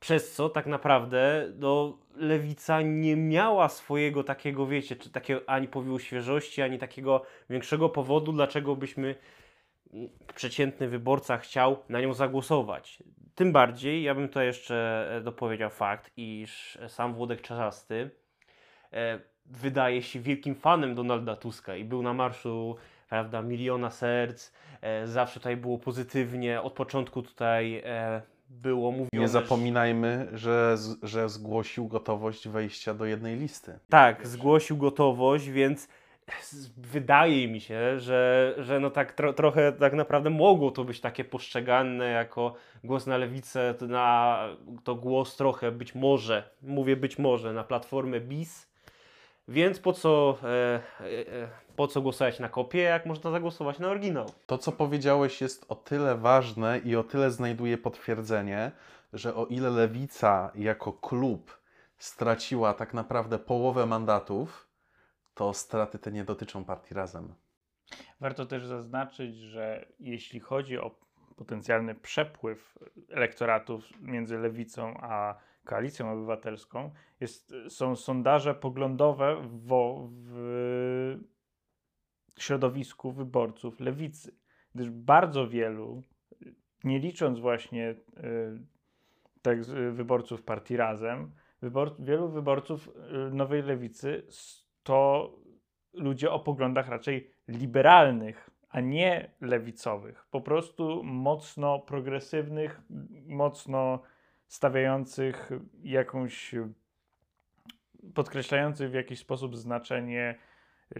przez co tak naprawdę no, lewica nie miała swojego takiego, wiecie, czy takiego ani powiewu świeżości, ani takiego większego powodu, dlaczego byśmy przeciętny wyborca chciał na nią zagłosować. Tym bardziej, ja bym tutaj jeszcze dopowiedział fakt, iż sam Włodek Czarzasty wydaje się wielkim fanem Donalda Tuska i był na marszu, prawda, Miliona Serc, zawsze tutaj było pozytywnie, od początku tutaj było mówione... Nie zapominajmy, że zgłosił gotowość wejścia do jednej listy. Tak, zgłosił gotowość, więc... Wydaje mi się, że no tak trochę tak naprawdę mogło to być takie postrzegane jako głos na lewicę, to głos trochę być może, mówię być może, na platformę BiS, więc po co głosować na kopię, jak można zagłosować na oryginał? To, co powiedziałeś, jest o tyle ważne i o tyle znajduje potwierdzenie, że o ile lewica jako klub straciła tak naprawdę połowę mandatów, to straty te nie dotyczą partii Razem. Warto też zaznaczyć, że jeśli chodzi o potencjalny przepływ elektoratów między lewicą a koalicją obywatelską, są sondaże poglądowe w środowisku wyborców lewicy. Gdyż bardzo wielu, nie licząc właśnie tak, wyborców partii Razem, wielu wyborców nowej lewicy to ludzie o poglądach raczej liberalnych, a nie lewicowych. Po prostu mocno progresywnych, mocno stawiających podkreślających w jakiś sposób znaczenie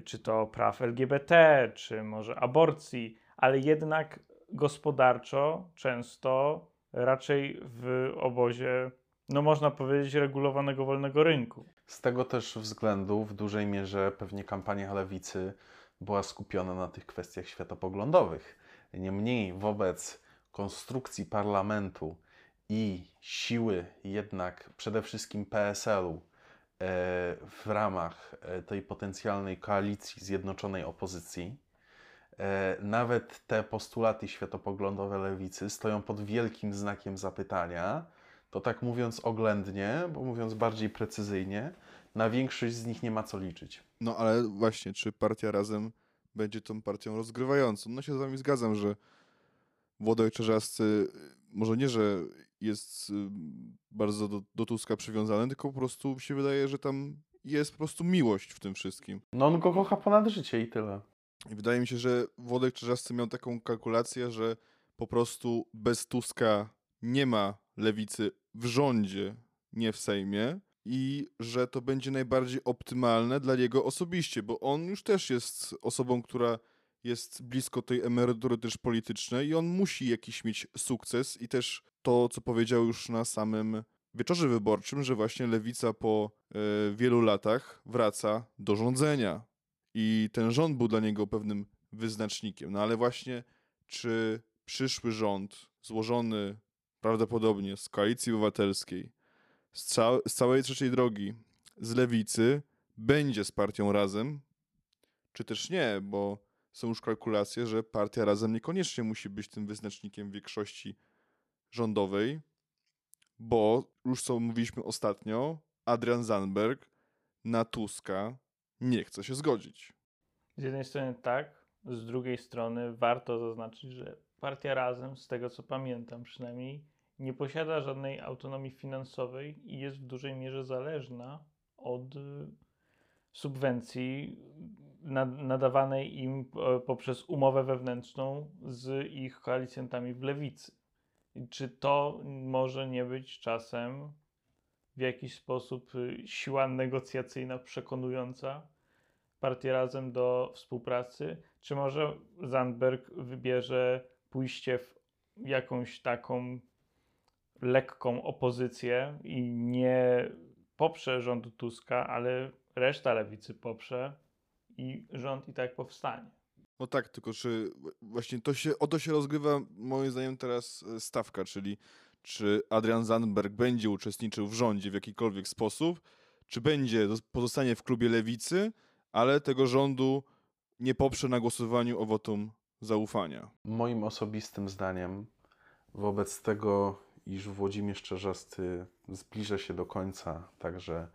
czy to praw LGBT, czy może aborcji, ale jednak gospodarczo często raczej w obozie, no można powiedzieć, regulowanego wolnego rynku. Z tego też względu w dużej mierze pewnie kampania lewicy była skupiona na tych kwestiach światopoglądowych. Niemniej wobec konstrukcji parlamentu i siły jednak przede wszystkim PSL-u w ramach tej potencjalnej koalicji zjednoczonej opozycji, nawet te postulaty światopoglądowe lewicy stoją pod wielkim znakiem zapytania. To tak mówiąc oględnie, bo mówiąc bardziej precyzyjnie, na większość z nich nie ma co liczyć. No ale właśnie, czy partia Razem będzie tą partią rozgrywającą? No się z wami zgadzam, że Włodek Czarzasty może nie, że jest bardzo do Tuska przywiązany, tylko po prostu się wydaje, że tam jest po prostu miłość w tym wszystkim. No on go kocha ponad życie i tyle. I wydaje mi się, że Włodek Czarzasty miał taką kalkulację, że po prostu bez Tuska nie ma lewicy w rządzie, nie w Sejmie i że to będzie najbardziej optymalne dla niego osobiście, bo on już też jest osobą, która jest blisko tej emerytury też politycznej i on musi jakiś mieć sukces i też to, co powiedział już na samym wieczorze wyborczym, że właśnie lewica po wielu latach wraca do rządzenia i ten rząd był dla niego pewnym wyznacznikiem. No ale właśnie, czy przyszły rząd złożony prawdopodobnie z Koalicji Obywatelskiej, z całej trzeciej drogi, z lewicy, będzie z partią Razem, czy też nie, bo są już kalkulacje, że partia Razem niekoniecznie musi być tym wyznacznikiem większości rządowej, bo już co mówiliśmy ostatnio, Adrian Zandberg na Tuska nie chce się zgodzić. Z jednej strony tak, z drugiej strony warto zaznaczyć, że partia Razem, z tego co pamiętam przynajmniej, nie posiada żadnej autonomii finansowej i jest w dużej mierze zależna od subwencji nadawanej im poprzez umowę wewnętrzną z ich koalicjantami w lewicy. Czy to może nie być czasem w jakiś sposób siła negocjacyjna przekonująca partię Razem do współpracy? Czy może Zandberg wybierze pójście w jakąś taką lekką opozycję i nie poprze rządu Tuska, ale reszta lewicy poprze i rząd i tak powstanie? No tak, tylko czy właśnie o to się rozgrywa moim zdaniem teraz stawka, czyli czy Adrian Zandberg będzie uczestniczył w rządzie w jakikolwiek sposób, czy pozostanie w klubie lewicy, ale tego rządu nie poprze na głosowaniu o wotum zaufania. Moim osobistym zdaniem wobec tego, iż Włodzimierz Czarzasty zbliża się do końca także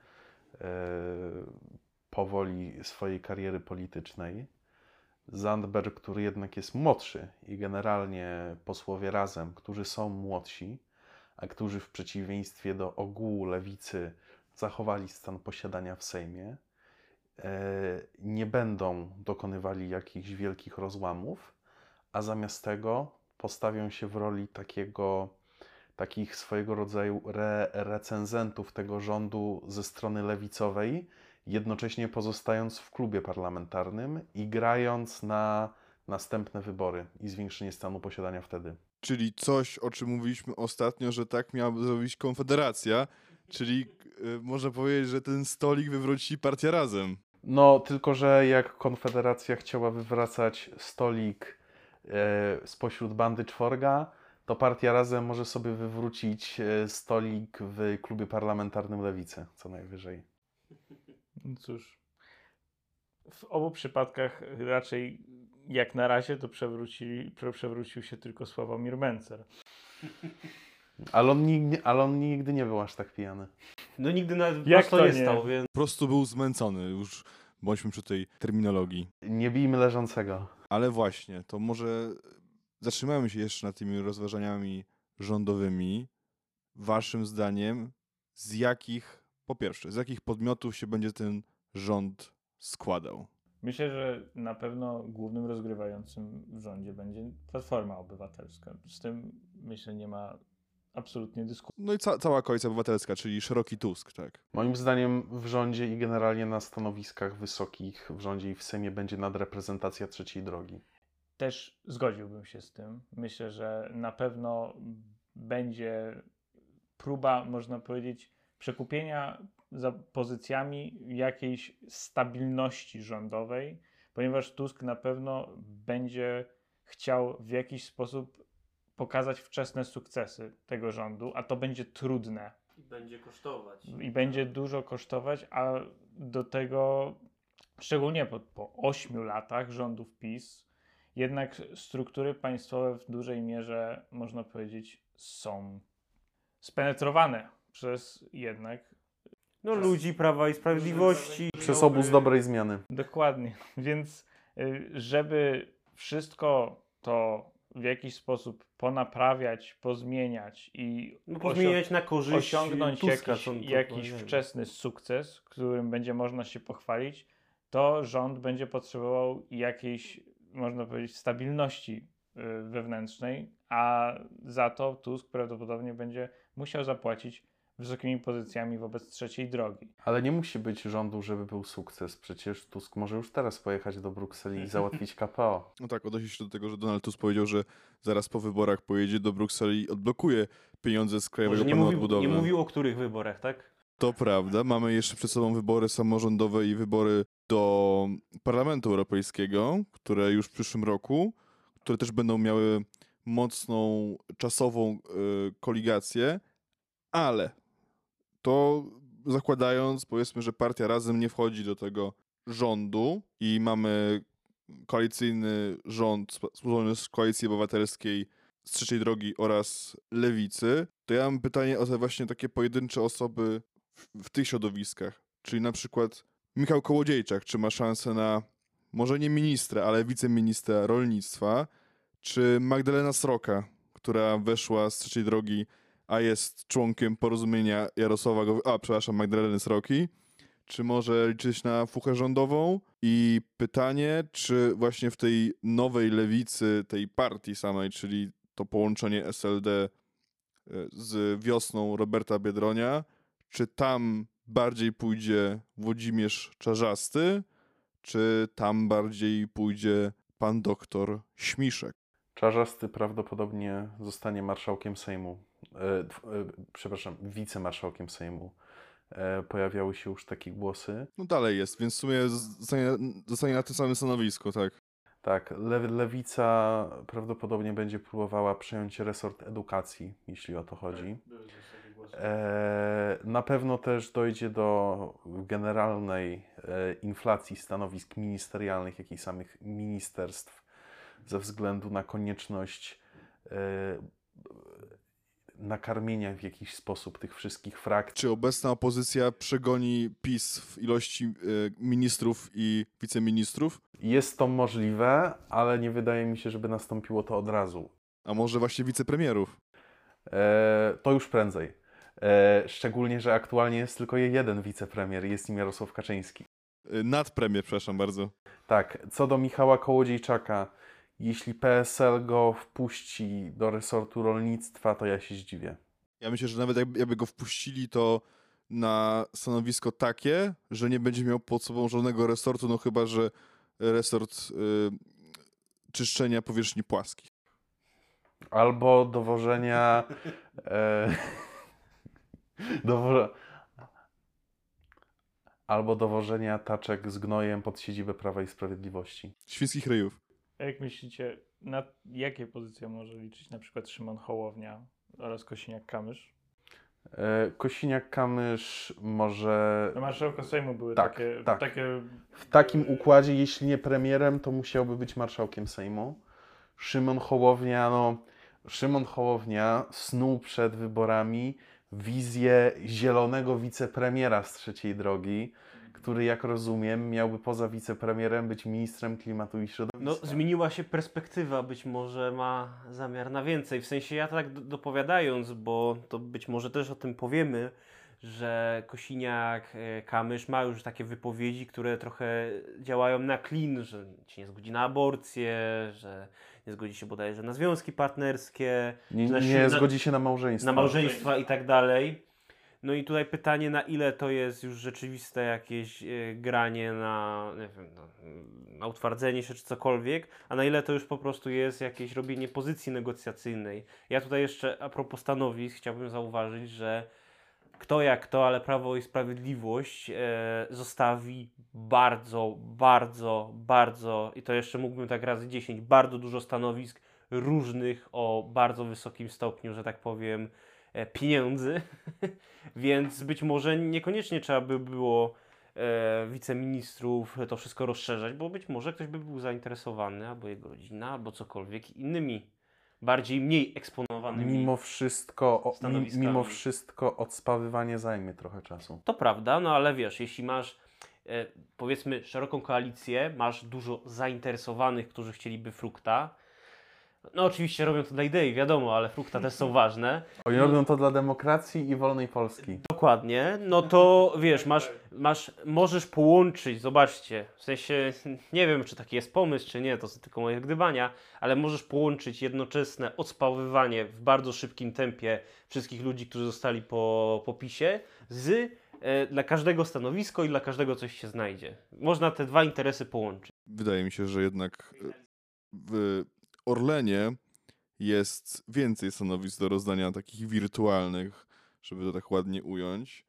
powoli swojej kariery politycznej, Zandberg, który jednak jest młodszy i generalnie posłowie Razem, którzy są młodsi, a którzy w przeciwieństwie do ogółu lewicy zachowali stan posiadania w Sejmie, nie będą dokonywali jakichś wielkich rozłamów, a zamiast tego postawią się w roli takich swojego rodzaju recenzentów tego rządu ze strony lewicowej, jednocześnie pozostając w klubie parlamentarnym i grając na następne wybory i zwiększenie stanu posiadania wtedy. Czyli coś, o czym mówiliśmy ostatnio, że tak miałaby zrobić Konfederacja, czyli można powiedzieć, że ten stolik wywróci partia Razem. No, tylko że jak Konfederacja chciała wywracać stolik spośród bandy czworga, to partia Razem może sobie wywrócić stolik w klubie parlamentarnym lewicy, co najwyżej. Cóż, w obu przypadkach raczej jak na razie to przewrócił się tylko Sławomir Mentzen. Ale on nigdy nie był aż tak pijany. No nigdy nawet prosto nie stał, więc... Po prostu był zmęcony, już bądźmy przy tej terminologii. Nie bijmy leżącego. Ale właśnie, to może zatrzymajmy się jeszcze nad tymi rozważaniami rządowymi. Waszym zdaniem, z jakich podmiotów się będzie ten rząd składał? Myślę, że na pewno głównym rozgrywającym w rządzie będzie Platforma Obywatelska. Z tym, myślę, nie ma absolutnie dyskusji. No i cała Koalicja Obywatelska, czyli szeroki Tusk, tak? Moim zdaniem w rządzie i generalnie na stanowiskach wysokich w rządzie i w Sejmie będzie nadreprezentacja trzeciej drogi. Też zgodziłbym się z tym. Myślę, że na pewno będzie próba, można powiedzieć, przekupienia za pozycjami jakiejś stabilności rządowej, ponieważ Tusk na pewno będzie chciał w jakiś sposób pokazać wczesne sukcesy tego rządu, a to będzie trudne. I będzie kosztować. I będzie dużo kosztować, a do tego, szczególnie po 8 latach rządów PiS, jednak struktury państwowe w dużej mierze, można powiedzieć, są spenetrowane przez jednak... No ludzi Prawa i Sprawiedliwości. Przez obóz dobrej zmiany. Dokładnie. Więc żeby wszystko to w jakiś sposób ponaprawiać, pozmieniać i... No, pozmieniać na korzyść osiągnąć Tuska, jakiś wczesny sukces, którym będzie można się pochwalić, to rząd będzie potrzebował jakiejś, można powiedzieć, stabilności wewnętrznej, a za to Tusk prawdopodobnie będzie musiał zapłacić wysokimi pozycjami wobec trzeciej drogi. Ale nie musi być rządu, żeby był sukces. Przecież Tusk może już teraz pojechać do Brukseli i załatwić KPO. No tak, odnosi się do tego, że Donald Tusk powiedział, że zaraz po wyborach pojedzie do Brukseli i odblokuje pieniądze z Krajowego Planu Odbudowy. Nie mówił o których wyborach, tak? To prawda. Mamy jeszcze przed sobą wybory samorządowe i wybory do Parlamentu Europejskiego, które już w przyszłym roku, które też będą miały mocną czasową koligację, ale to zakładając, powiedzmy, że Partia Razem nie wchodzi do tego rządu i mamy koalicyjny rząd złożony z Koalicji Obywatelskiej, z Trzeciej Drogi oraz Lewicy, to ja mam pytanie o te właśnie takie pojedyncze osoby w tych środowiskach. Czyli na przykład Michał Kołodziejczak, czy ma szansę na, może nie ministra, ale wiceministra rolnictwa, czy Magdalena Sroka, która weszła z Trzeciej Drogi, a jest członkiem porozumienia Magdaleny Sroki, czy może liczyć na fuchę rządową? I pytanie, czy właśnie w tej nowej lewicy, tej partii samej, czyli to połączenie SLD z Wiosną Roberta Biedronia, czy tam bardziej pójdzie Włodzimierz Czarzasty, czy tam bardziej pójdzie pan doktor Śmiszek? Czarzasty prawdopodobnie zostanie marszałkiem Sejmu, wicemarszałkiem Sejmu. Pojawiały się już takie głosy. No dalej jest, więc w sumie zostanie na tym samym stanowisku, tak? Tak, Lewica prawdopodobnie będzie próbowała przejąć resort edukacji, jeśli o to chodzi. Na pewno też dojdzie do generalnej inflacji stanowisk ministerialnych, jak i samych ministerstw, ze względu na konieczność nakarmienia w jakiś sposób tych wszystkich frakcji. Czy obecna opozycja przegoni PiS w ilości ministrów i wiceministrów? Jest to możliwe, ale nie wydaje mi się, żeby nastąpiło to od razu. A może właśnie wicepremierów? To już prędzej. Szczególnie, że aktualnie jest tylko jeden wicepremier, jest nim Jarosław Kaczyński. Nadpremier, przepraszam bardzo. Tak, co do Michała Kołodziejczaka, jeśli PSL go wpuści do resortu rolnictwa, to ja się zdziwię. Ja myślę, że nawet jakby go wpuścili, to na stanowisko takie, że nie będzie miał pod sobą żadnego resortu, no chyba że resort czyszczenia powierzchni płaskich. Albo dowożenia... Albo dowożenia taczek z gnojem pod siedzibę Prawa i Sprawiedliwości. Świńskich ryjów. A jak myślicie, na jakie pozycje może liczyć na przykład Szymon Hołownia oraz Kosiniak-Kamysz? Kosiniak-Kamysz może... No marszałka Sejmu były takie... W takim układzie, jeśli nie premierem, to musiałby być marszałkiem Sejmu. Szymon Hołownia snuł przed wyborami wizję zielonego wicepremiera z Trzeciej Drogi, który, jak rozumiem, miałby poza wicepremierem być ministrem klimatu i środowiska. No, zmieniła się perspektywa, być może ma zamiar na więcej. W sensie ja tak dopowiadając, bo to być może też o tym powiemy, że Kosiniak-Kamysz ma już takie wypowiedzi, które trochę działają na klin, że się nie zgodzi na aborcję, że nie zgodzi się bodajże na związki partnerskie. Nie zgodzi się na małżeństwa. Na małżeństwa i tak dalej. No i tutaj pytanie, na ile to jest już rzeczywiste jakieś granie na, nie wiem, na utwardzenie się czy cokolwiek, a na ile to już po prostu jest jakieś robienie pozycji negocjacyjnej. Ja tutaj jeszcze a propos stanowisk chciałbym zauważyć, że kto jak to, ale Prawo i Sprawiedliwość zostawi bardzo, bardzo, bardzo, i to jeszcze mógłbym tak razy 10, bardzo dużo stanowisk różnych o bardzo wysokim stopniu, że tak powiem, pieniędzy, więc być może niekoniecznie trzeba by było wiceministrów to wszystko rozszerzać, bo być może ktoś by był zainteresowany, albo jego rodzina, albo cokolwiek innymi, bardziej mniej eksponowanymi Mimo wszystko odspawywanie zajmie trochę czasu. To prawda, no ale wiesz, jeśli masz powiedzmy szeroką koalicję, masz dużo zainteresowanych, którzy chcieliby frukta. No oczywiście robią to dla idei, wiadomo, ale frukta też są ważne. Oni robią to dla demokracji i wolnej Polski. Dokładnie. No to wiesz, możesz połączyć, zobaczcie, w sensie nie wiem, czy taki jest pomysł, czy nie, to są tylko moje gdybania, ale możesz połączyć jednoczesne odspawywanie w bardzo szybkim tempie wszystkich ludzi, którzy zostali po PiSie z dla każdego stanowisko i dla każdego coś się znajdzie. Można te dwa interesy połączyć. Wydaje mi się, że jednak w Orlenie jest więcej stanowisk do rozdania takich wirtualnych, żeby to tak ładnie ująć,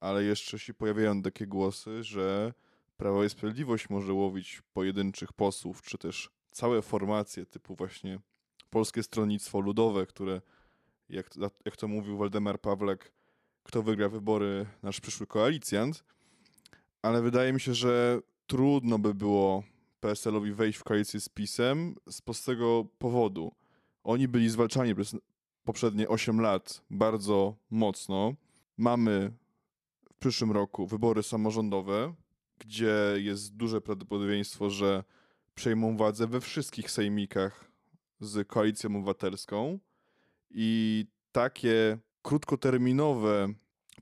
ale jeszcze się pojawiają takie głosy, że Prawo i Sprawiedliwość może łowić pojedynczych posłów, czy też całe formacje typu właśnie Polskie Stronnictwo Ludowe, które, jak to mówił Waldemar Pawlak, kto wygra wybory, nasz przyszły koalicjant, ale wydaje mi się, że trudno by było PSL-owi wejść w koalicję z PiS-em z prostego powodu. Oni byli zwalczani przez poprzednie 8 lat bardzo mocno. Mamy w przyszłym roku wybory samorządowe, gdzie jest duże prawdopodobieństwo, że przejmą władzę we wszystkich sejmikach z Koalicją Obywatelską i takie krótkoterminowe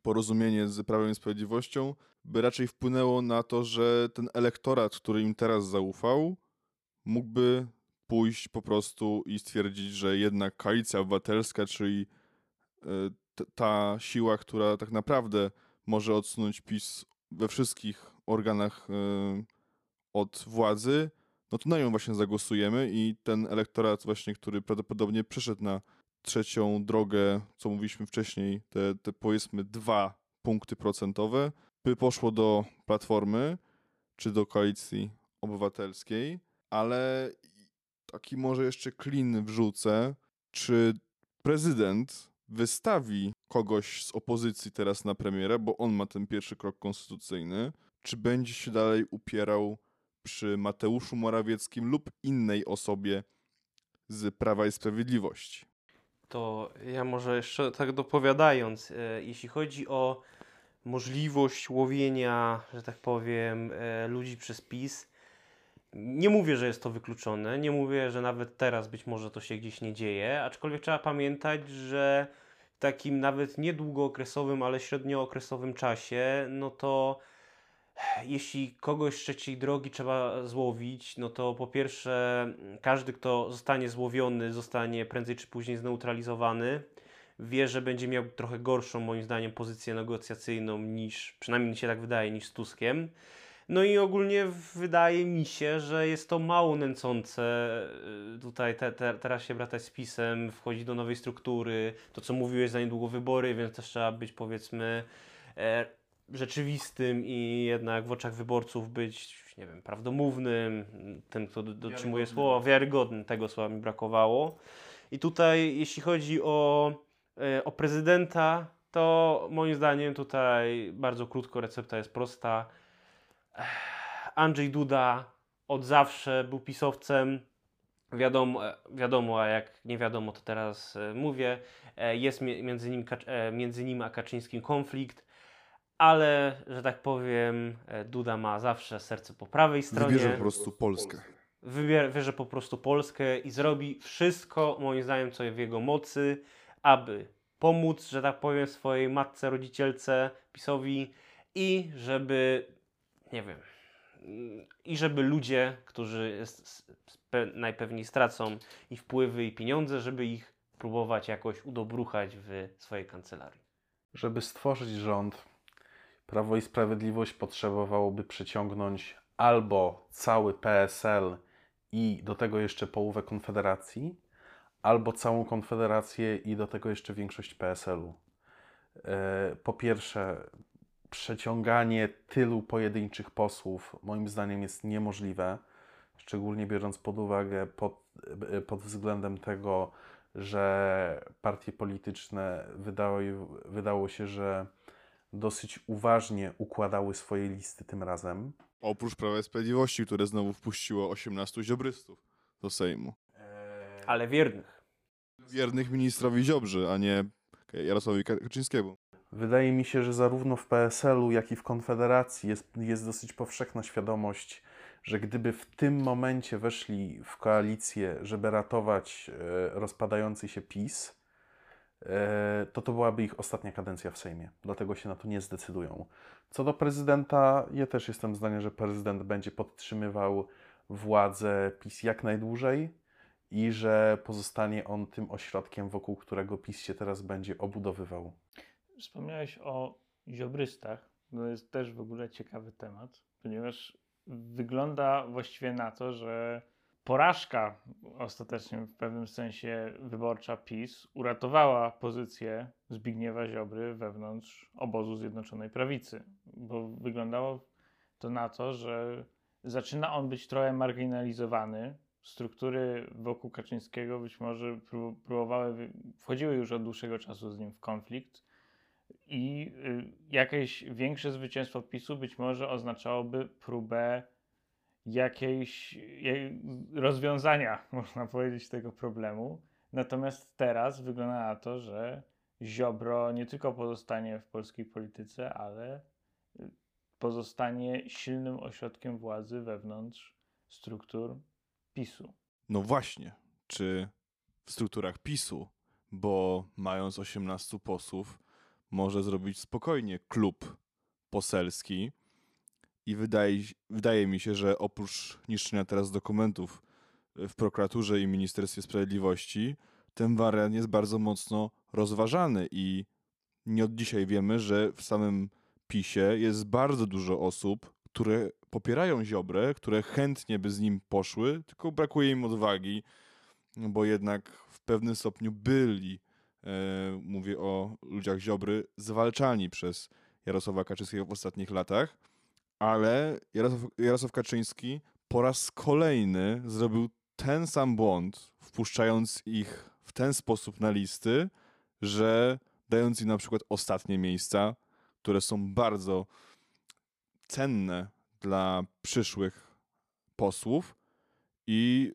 porozumienie z Prawem i Sprawiedliwością by raczej wpłynęło na to, że ten elektorat, który im teraz zaufał, mógłby pójść po prostu i stwierdzić, że jednak Koalicja Obywatelska, czyli ta siła, która tak naprawdę może odsunąć PiS we wszystkich organach od władzy, no to na nią właśnie zagłosujemy i ten elektorat właśnie, który prawdopodobnie przeszedł na trzecią drogę, co mówiliśmy wcześniej, te powiedzmy 2 punkty procentowe, by poszło do Platformy czy do Koalicji Obywatelskiej, ale taki może jeszcze klin wrzucę, czy prezydent wystawi kogoś z opozycji teraz na premiera, bo on ma ten pierwszy krok konstytucyjny, czy będzie się dalej upierał przy Mateuszu Morawieckim lub innej osobie z Prawa i Sprawiedliwości. To ja może jeszcze tak dopowiadając, jeśli chodzi o możliwość łowienia, że tak powiem, ludzi przez PiS, nie mówię, że jest to wykluczone, nie mówię, że nawet teraz być może to się gdzieś nie dzieje, aczkolwiek trzeba pamiętać, że w takim nawet niedługookresowym, ale średniookresowym czasie, no to jeśli kogoś z trzeciej drogi trzeba złowić, no to po pierwsze każdy, kto zostanie złowiony, zostanie prędzej czy później zneutralizowany. Wie, że będzie miał trochę gorszą, moim zdaniem, pozycję negocjacyjną niż, przynajmniej mi się tak wydaje, niż z Tuskiem. No i ogólnie wydaje mi się, że jest to mało nęcące tutaj teraz się bratać z PiS-em, wchodzi do nowej struktury, to co mówiłeś, za niedługo wybory, więc też trzeba być, powiedzmy, rzeczywistym i jednak w oczach wyborców być, nie wiem, prawdomównym, tym, kto dotrzymuje słowa, wiarygodnym, tego słowa mi brakowało. I tutaj, jeśli chodzi o prezydenta, to moim zdaniem tutaj bardzo krótko recepta jest prosta. Andrzej Duda od zawsze był pisowcem. Wiadomo, a jak nie wiadomo, to teraz mówię. Jest między nim a Kaczyńskim konflikt. Ale, że tak powiem, Duda ma zawsze serce po prawej stronie. Wybierze po prostu Polskę. Wybierze po prostu Polskę i zrobi wszystko, moim zdaniem, co jest w jego mocy, aby pomóc, że tak powiem, swojej matce, rodzicielce, PiS-owi i żeby, nie wiem, i żeby ludzie, którzy najpewniej stracą i wpływy, i pieniądze, żeby ich próbować jakoś udobruchać w swojej kancelarii. Żeby stworzyć rząd, Prawo i Sprawiedliwość potrzebowałoby przyciągnąć albo cały PSL i do tego jeszcze połowę Konfederacji, albo całą Konfederację i do tego jeszcze większość PSL-u. Po pierwsze, przeciąganie tylu pojedynczych posłów moim zdaniem jest niemożliwe, szczególnie biorąc pod uwagę pod względem tego, że partie polityczne wydało się, że dosyć uważnie układały swoje listy tym razem. Oprócz Prawa i Sprawiedliwości, które znowu wpuściło 18 ziobrystów do Sejmu. Ale wiernych. Wiernych ministrowi Ziobrze, a nie Jarosławowi Kaczyńskiemu. Wydaje mi się, że zarówno w PSL-u, jak i w Konfederacji jest dosyć powszechna świadomość, że gdyby w tym momencie weszli w koalicję, żeby ratować rozpadający się PiS, to byłaby ich ostatnia kadencja w Sejmie. Dlatego się na to nie zdecydują. Co do prezydenta, ja też jestem zdania, że prezydent będzie podtrzymywał władzę PiS jak najdłużej i że pozostanie on tym ośrodkiem, wokół którego PiS się teraz będzie obudowywał. Wspomniałeś o ziobrystach. To jest też w ogóle ciekawy temat, ponieważ wygląda właściwie na to, że porażka ostatecznie w pewnym sensie wyborcza PiS uratowała pozycję Zbigniewa Ziobry wewnątrz obozu Zjednoczonej Prawicy, bo wyglądało to na to, że zaczyna on być trochę marginalizowany. Struktury wokół Kaczyńskiego być może wchodziły już od dłuższego czasu z nim w konflikt. i jakieś większe zwycięstwo PiSu być może oznaczałoby próbę jakiejś rozwiązania, można powiedzieć, tego problemu. Natomiast teraz wygląda na to, że Ziobro nie tylko pozostanie w polskiej polityce, ale pozostanie silnym ośrodkiem władzy wewnątrz struktur PiSu. No właśnie, czy w strukturach PiSu, bo mając 18 posłów, może zrobić spokojnie klub poselski i wydaje mi się, że oprócz niszczenia teraz dokumentów w prokuraturze i Ministerstwie Sprawiedliwości, ten wariant jest bardzo mocno rozważany i nie od dzisiaj wiemy, że w samym PiSie jest bardzo dużo osób, które popierają Ziobrę, które chętnie by z nim poszły, tylko brakuje im odwagi, bo jednak w pewnym stopniu byli, mówię o ludziach Ziobry, zwalczani przez Jarosława Kaczyńskiego w ostatnich latach, ale Jarosław Kaczyński po raz kolejny zrobił ten sam błąd, wpuszczając ich w ten sposób na listy, że dając im na przykład ostatnie miejsca, które są bardzo cenne dla przyszłych posłów i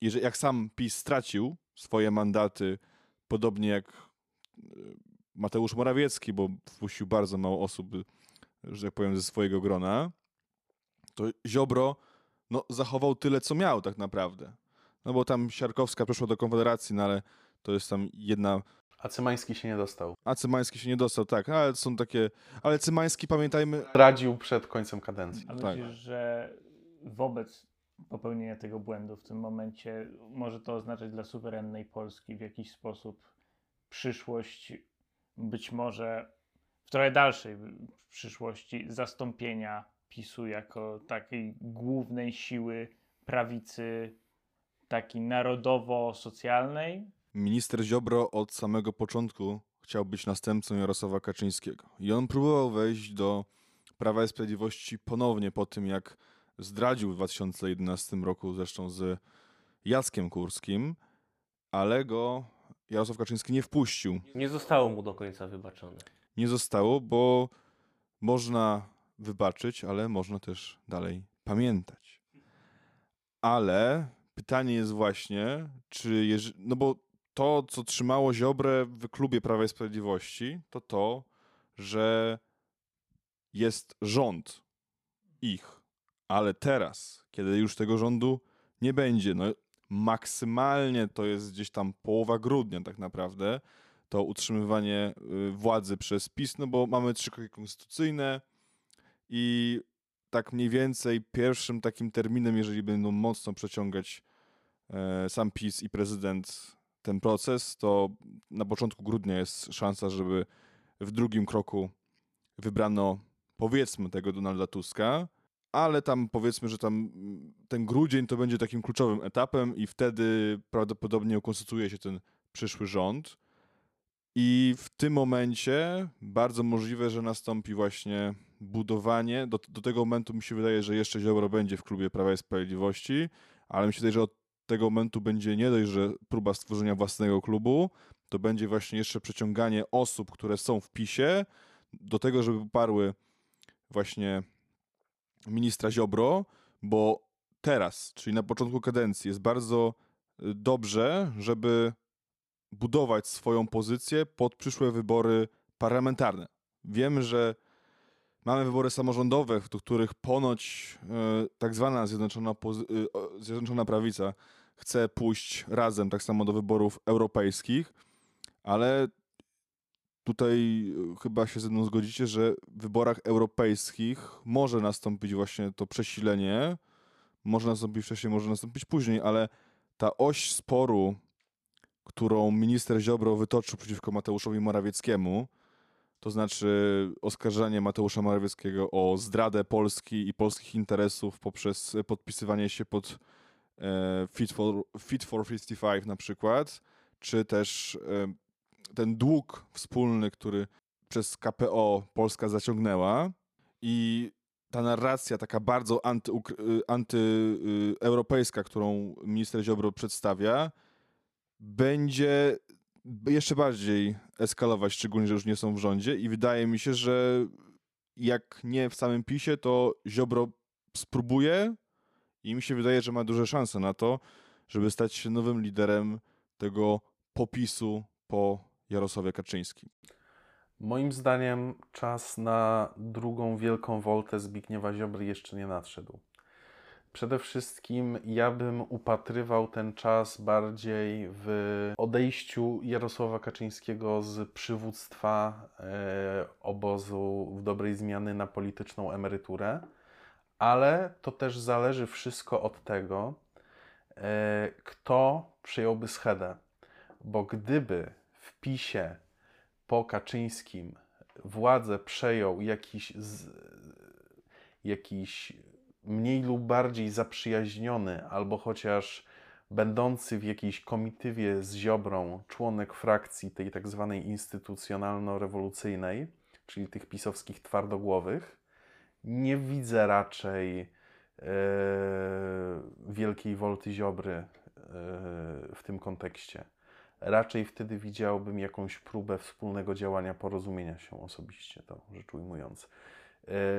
jeżeli, jak sam PiS stracił swoje mandaty, podobnie jak Mateusz Morawiecki, bo wpuścił bardzo mało osób, że tak powiem, ze swojego grona, to Ziobro zachował tyle, co miał tak naprawdę. No bo tam Siarkowska przeszła do Konfederacji, ale to jest tam jedna... A Cymański się nie dostał. A Cymański się nie dostał, tak. Ale są takie... Ale Cymański, pamiętajmy... Radził przed końcem kadencji. A myślisz, że wobec popełnienia tego błędu w tym momencie może to oznaczać dla suwerennej Polski w jakiś sposób przyszłość, być może w trochę dalszej przyszłości, zastąpienia PiSu jako takiej głównej siły prawicy, takiej narodowo-socjalnej? Minister Ziobro od samego początku chciał być następcą Jarosława Kaczyńskiego. I on próbował wejść do Prawa i Sprawiedliwości ponownie po tym, jak zdradził w 2011 roku zresztą z Jackiem Kurskim, ale go Jarosław Kaczyński nie wpuścił. Nie zostało mu do końca wybaczone. Nie zostało, bo można wybaczyć, ale można też dalej pamiętać. Ale pytanie jest właśnie, czy bo to, co trzymało Ziobrę w klubie Prawa i Sprawiedliwości, to, że jest rząd ich. Ale teraz, kiedy już tego rządu nie będzie, maksymalnie to jest gdzieś tam połowa grudnia tak naprawdę, to utrzymywanie władzy przez PiS, bo mamy 3 kroki konstytucyjne i tak mniej więcej pierwszym takim terminem, jeżeli będą mocno przeciągać sam PiS i prezydent ten proces, to na początku grudnia jest szansa, żeby w drugim kroku wybrano powiedzmy tego Donalda Tuska, ale tam powiedzmy, że tam ten grudzień to będzie takim kluczowym etapem i wtedy prawdopodobnie ukonstytuuje się ten przyszły rząd. I w tym momencie bardzo możliwe, że nastąpi właśnie budowanie. Do tego momentu mi się wydaje, że jeszcze Ziobro będzie w klubie Prawa i Sprawiedliwości, ale mi się wydaje, że od tego momentu będzie nie dość, że próba stworzenia własnego klubu, to będzie właśnie jeszcze przeciąganie osób, które są w PiSie, do tego, żeby poparły właśnie ministra Ziobro, bo teraz, czyli na początku kadencji, jest bardzo dobrze, żeby budować swoją pozycję pod przyszłe wybory parlamentarne. Wiemy, że mamy wybory samorządowe, do których ponoć tak zwana Zjednoczona Prawica chce pójść razem, tak samo do wyborów europejskich, ale tutaj chyba się ze mną zgodzicie, że w wyborach europejskich może nastąpić właśnie to przesilenie, może nastąpić wcześniej, może nastąpić później, ale ta oś sporu, którą minister Ziobro wytoczył przeciwko Mateuszowi Morawieckiemu, to znaczy oskarżanie Mateusza Morawieckiego o zdradę Polski i polskich interesów poprzez podpisywanie się pod Fit for 55 na przykład, czy też ten dług wspólny, który przez KPO Polska zaciągnęła i ta narracja taka bardzo antyeuropejska, którą minister Ziobro przedstawia, będzie jeszcze bardziej eskalować, szczególnie, że już nie są w rządzie i wydaje mi się, że jak nie w samym PiS-ie, to Ziobro spróbuje i mi się wydaje, że ma duże szanse na to, żeby stać się nowym liderem tego popisu po Jarosławie Kaczyńskim. Moim zdaniem czas na drugą wielką woltę Zbigniewa Ziobry jeszcze nie nadszedł. Przede wszystkim ja bym upatrywał ten czas bardziej w odejściu Jarosława Kaczyńskiego z przywództwa obozu w dobrej zmiany na polityczną emeryturę, ale to też zależy wszystko od tego, kto przyjąłby schedę. Bo gdyby w PiS-ie po Kaczyńskim władzę przejął jakiś mniej lub bardziej zaprzyjaźniony albo chociaż będący w jakiejś komitywie z Ziobrą członek frakcji tej tak zwanej instytucjonalno-rewolucyjnej, czyli tych pisowskich twardogłowych, nie widzę raczej wielkiej wolty Ziobry w tym kontekście. Raczej wtedy widziałbym jakąś próbę wspólnego działania, porozumienia się osobiście, to rzecz ujmując.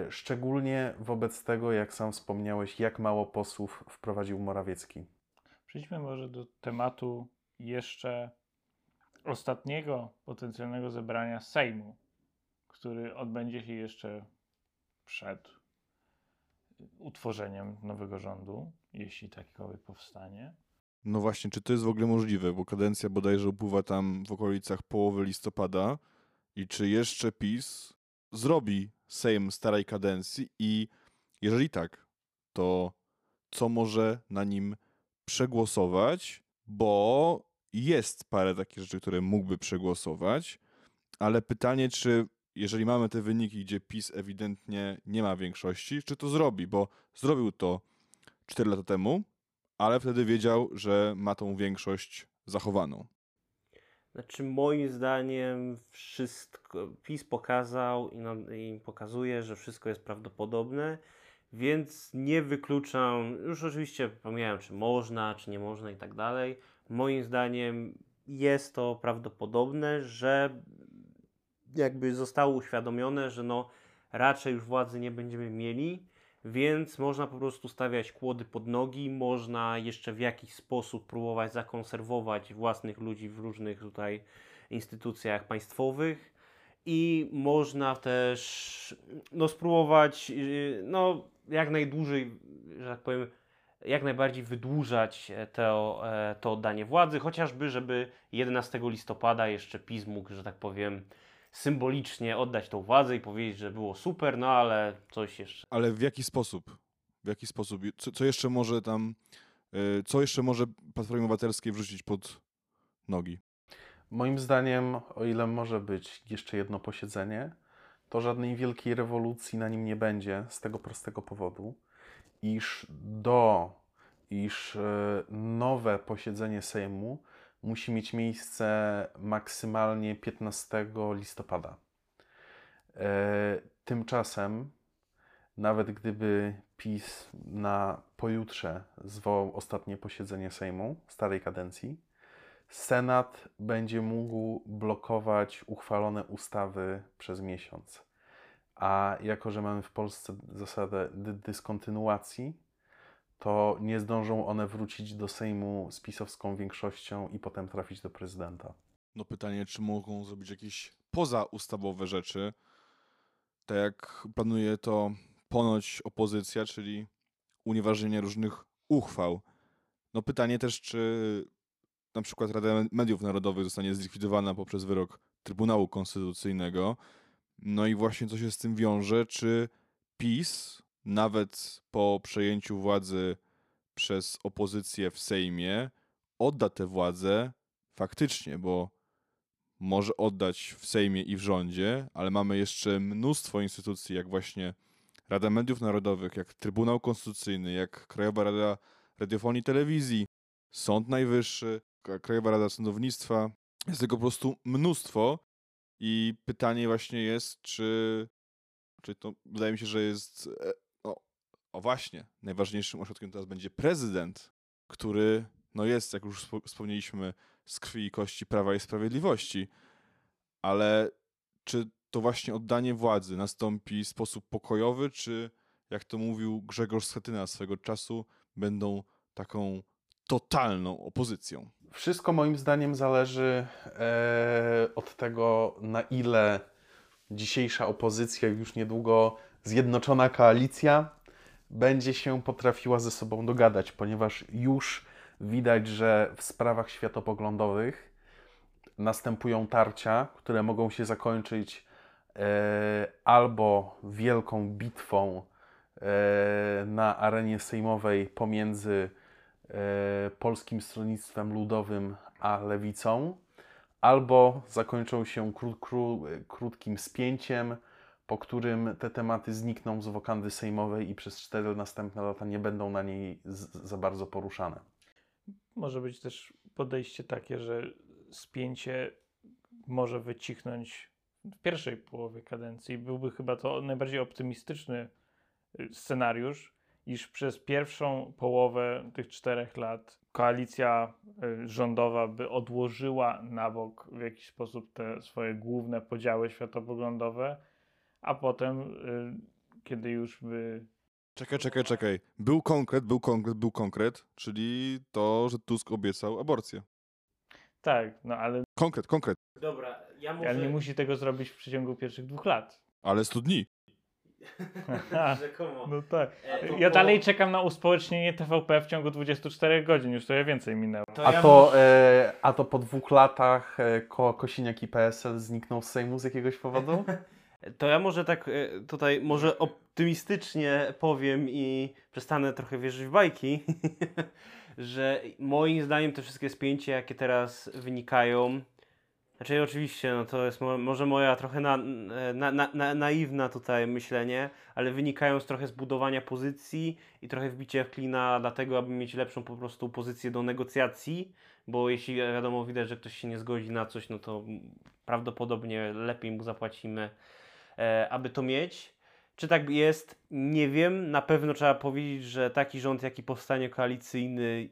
Szczególnie wobec tego, jak sam wspomniałeś, jak mało posłów wprowadził Morawiecki. Przejdźmy może do tematu jeszcze ostatniego potencjalnego zebrania Sejmu, który odbędzie się jeszcze przed utworzeniem nowego rządu, jeśli takowy powstanie. No właśnie, czy to jest w ogóle możliwe, bo kadencja bodajże upływa tam w okolicach połowy listopada i czy jeszcze PiS zrobi Sejm starej kadencji i jeżeli tak, to co może na nim przegłosować, bo jest parę takich rzeczy, które mógłby przegłosować, ale pytanie, czy jeżeli mamy te wyniki, gdzie PiS ewidentnie nie ma większości, czy to zrobi, bo zrobił to 4 lata temu, ale wtedy wiedział, że ma tą większość zachowaną. Znaczy moim zdaniem wszystko, PiS pokazał i pokazuje, że wszystko jest prawdopodobne, więc nie wykluczam, już oczywiście pomijam, czy można, czy nie można i tak dalej. Moim zdaniem jest to prawdopodobne, że jakby zostało uświadomione, że no raczej już władzy nie będziemy mieli, więc można po prostu stawiać kłody pod nogi, można jeszcze w jakiś sposób próbować zakonserwować własnych ludzi w różnych tutaj instytucjach państwowych i można też no, spróbować no, jak najdłużej, że tak powiem, jak najbardziej wydłużać to oddanie władzy, chociażby żeby 11 listopada jeszcze PiS mógł, że tak powiem, symbolicznie oddać tą władzę i powiedzieć, że było super, no ale coś jeszcze. Ale w jaki sposób? W jaki sposób? Co jeszcze może tam, co jeszcze może Platformie Obywatelskiej wrzucić pod nogi? Moim zdaniem, o ile może być jeszcze jedno posiedzenie, to żadnej wielkiej rewolucji na nim nie będzie z tego prostego powodu, iż nowe posiedzenie Sejmu musi mieć miejsce maksymalnie 15 listopada. Tymczasem, nawet gdyby PiS na pojutrze zwołał ostatnie posiedzenie Sejmu starej kadencji, Senat będzie mógł blokować uchwalone ustawy przez miesiąc. A jako, że mamy w Polsce zasadę dyskontynuacji, to nie zdążą one wrócić do Sejmu z pisowską większością i potem trafić do prezydenta. No pytanie, czy mogą zrobić jakieś pozaustawowe rzeczy, tak jak planuje to ponoć opozycja, czyli unieważnienie różnych uchwał. No pytanie też, czy na przykład Rada Mediów Narodowych zostanie zlikwidowana poprzez wyrok Trybunału Konstytucyjnego. No i właśnie co się z tym wiąże, czy PiS nawet po przejęciu władzy przez opozycję w Sejmie odda tę władzę faktycznie, bo może oddać w Sejmie i w rządzie, ale mamy jeszcze mnóstwo instytucji, jak właśnie Rada Mediów Narodowych, jak Trybunał Konstytucyjny, jak Krajowa Rada Radiofonii i Telewizji, Sąd Najwyższy, Krajowa Rada Sądownictwa. Jest tego po prostu mnóstwo i pytanie właśnie jest, czy to wydaje mi się, że jest... Właśnie, najważniejszym ośrodkiem teraz będzie prezydent, który no jest, jak już wspomnieliśmy, z krwi i kości Prawa i Sprawiedliwości. Ale czy to właśnie oddanie władzy nastąpi w sposób pokojowy, czy jak to mówił Grzegorz Schetyna swego czasu, będą taką totalną opozycją? Wszystko moim zdaniem zależy od tego, na ile dzisiejsza opozycja, już niedługo zjednoczona koalicja, będzie się potrafiła ze sobą dogadać, ponieważ już widać, że w sprawach światopoglądowych następują tarcia, które mogą się zakończyć albo wielką bitwą na arenie sejmowej pomiędzy Polskim Stronnictwem Ludowym a Lewicą, albo zakończą się krótkim spięciem, po którym te tematy znikną z wokandy sejmowej i przez 4 następne lata nie będą na niej za bardzo poruszane. Może być też podejście takie, że spięcie może wycichnąć w pierwszej połowie kadencji. Byłby chyba to najbardziej optymistyczny scenariusz, iż przez pierwszą połowę tych 4 lat koalicja rządowa by odłożyła na bok w jakiś sposób te swoje główne podziały światopoglądowe, a potem, kiedy już by... Czekaj. Był konkret, czyli to, że Tusk obiecał aborcję. Tak, no ale... Konkret. Dobra, ja może... Ale nie musi tego zrobić w przeciągu pierwszych 2 lat. Ale 100 dni. Rzekomo. No tak. Ja dalej czekam na uspołecznienie TVP w ciągu 24 godzin, już to ja więcej minęło. A to po 2 latach Kosiniak i PSL zniknął z Sejmu z jakiegoś powodu? To ja może tak tutaj może optymistycznie powiem i przestanę trochę wierzyć w bajki, że moim zdaniem te wszystkie spięcia, jakie teraz wynikają, znaczy oczywiście no to jest może moja trochę naiwna tutaj myślenie, ale wynikają z trochę zbudowania pozycji i trochę wbicia w klina dlatego, aby mieć lepszą po prostu pozycję do negocjacji, bo jeśli wiadomo widać, że ktoś się nie zgodzi na coś, no to prawdopodobnie lepiej mu zapłacimy, aby to mieć. Czy tak jest? Nie wiem. Na pewno trzeba powiedzieć, że taki rząd, jaki powstanie koalicyjny,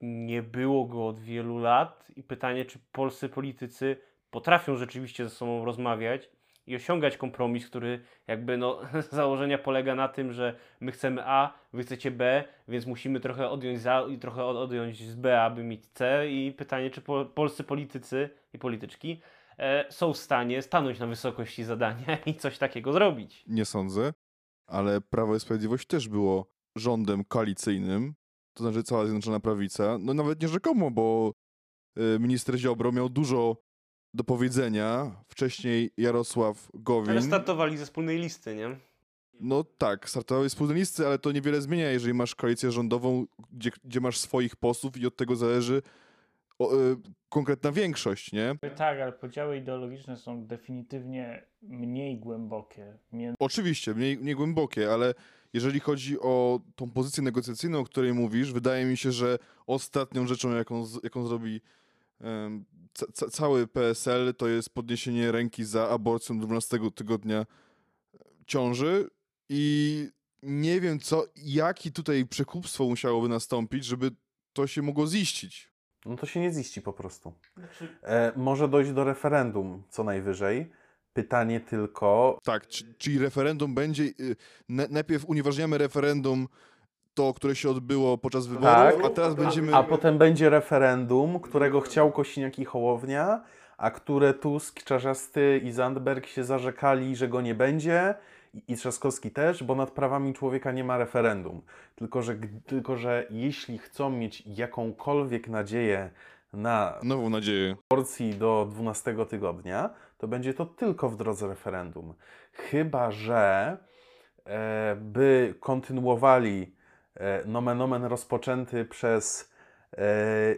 nie było go od wielu lat i pytanie, czy polscy politycy potrafią rzeczywiście ze sobą rozmawiać i osiągać kompromis, który jakby z założenia polega na tym, że my chcemy A, wy chcecie B, więc musimy trochę odjąć z A i trochę odjąć z B, aby mieć C i pytanie, czy polscy politycy i polityczki są w stanie stanąć na wysokości zadania i coś takiego zrobić. Nie sądzę, ale Prawo i Sprawiedliwość też było rządem koalicyjnym, to znaczy cała Zjednoczona Prawica, no nawet nie rzekomo, bo minister Ziobro miał dużo do powiedzenia, wcześniej Jarosław Gowin. Ale startowali ze wspólnej listy, nie? No tak, startowali ze wspólnej listy, ale to niewiele zmienia, jeżeli masz koalicję rządową, gdzie masz swoich posłów i od tego zależy konkretna większość, nie? Tak, ale podziały ideologiczne są definitywnie mniej głębokie. Oczywiście, mniej głębokie, ale jeżeli chodzi o tą pozycję negocjacyjną, o której mówisz, wydaje mi się, że ostatnią rzeczą, jaką zrobi cały PSL, to jest podniesienie ręki za aborcją 12 tygodnia ciąży i nie wiem, jakie tutaj przekupstwo musiałoby nastąpić, żeby to się mogło ziścić. No to się nie ziści po prostu. Może dojść do referendum co najwyżej. Pytanie tylko... Tak, czyli referendum będzie... Najpierw unieważniamy referendum, to, które się odbyło podczas wyborów, tak, a teraz będziemy... A potem będzie referendum, którego chciał Kosiniak i Hołownia, a które Tusk, Czarzasty i Zandberg się zarzekali, że go nie będzie i Trzaskowski też, bo nad prawami człowieka nie ma referendum. Tylko że jeśli chcą mieć jakąkolwiek nadzieję na... Nową nadzieję. ...porcji do 12 tygodnia, to będzie to tylko w drodze referendum. Chyba że by kontynuowali nomen omen rozpoczęty przez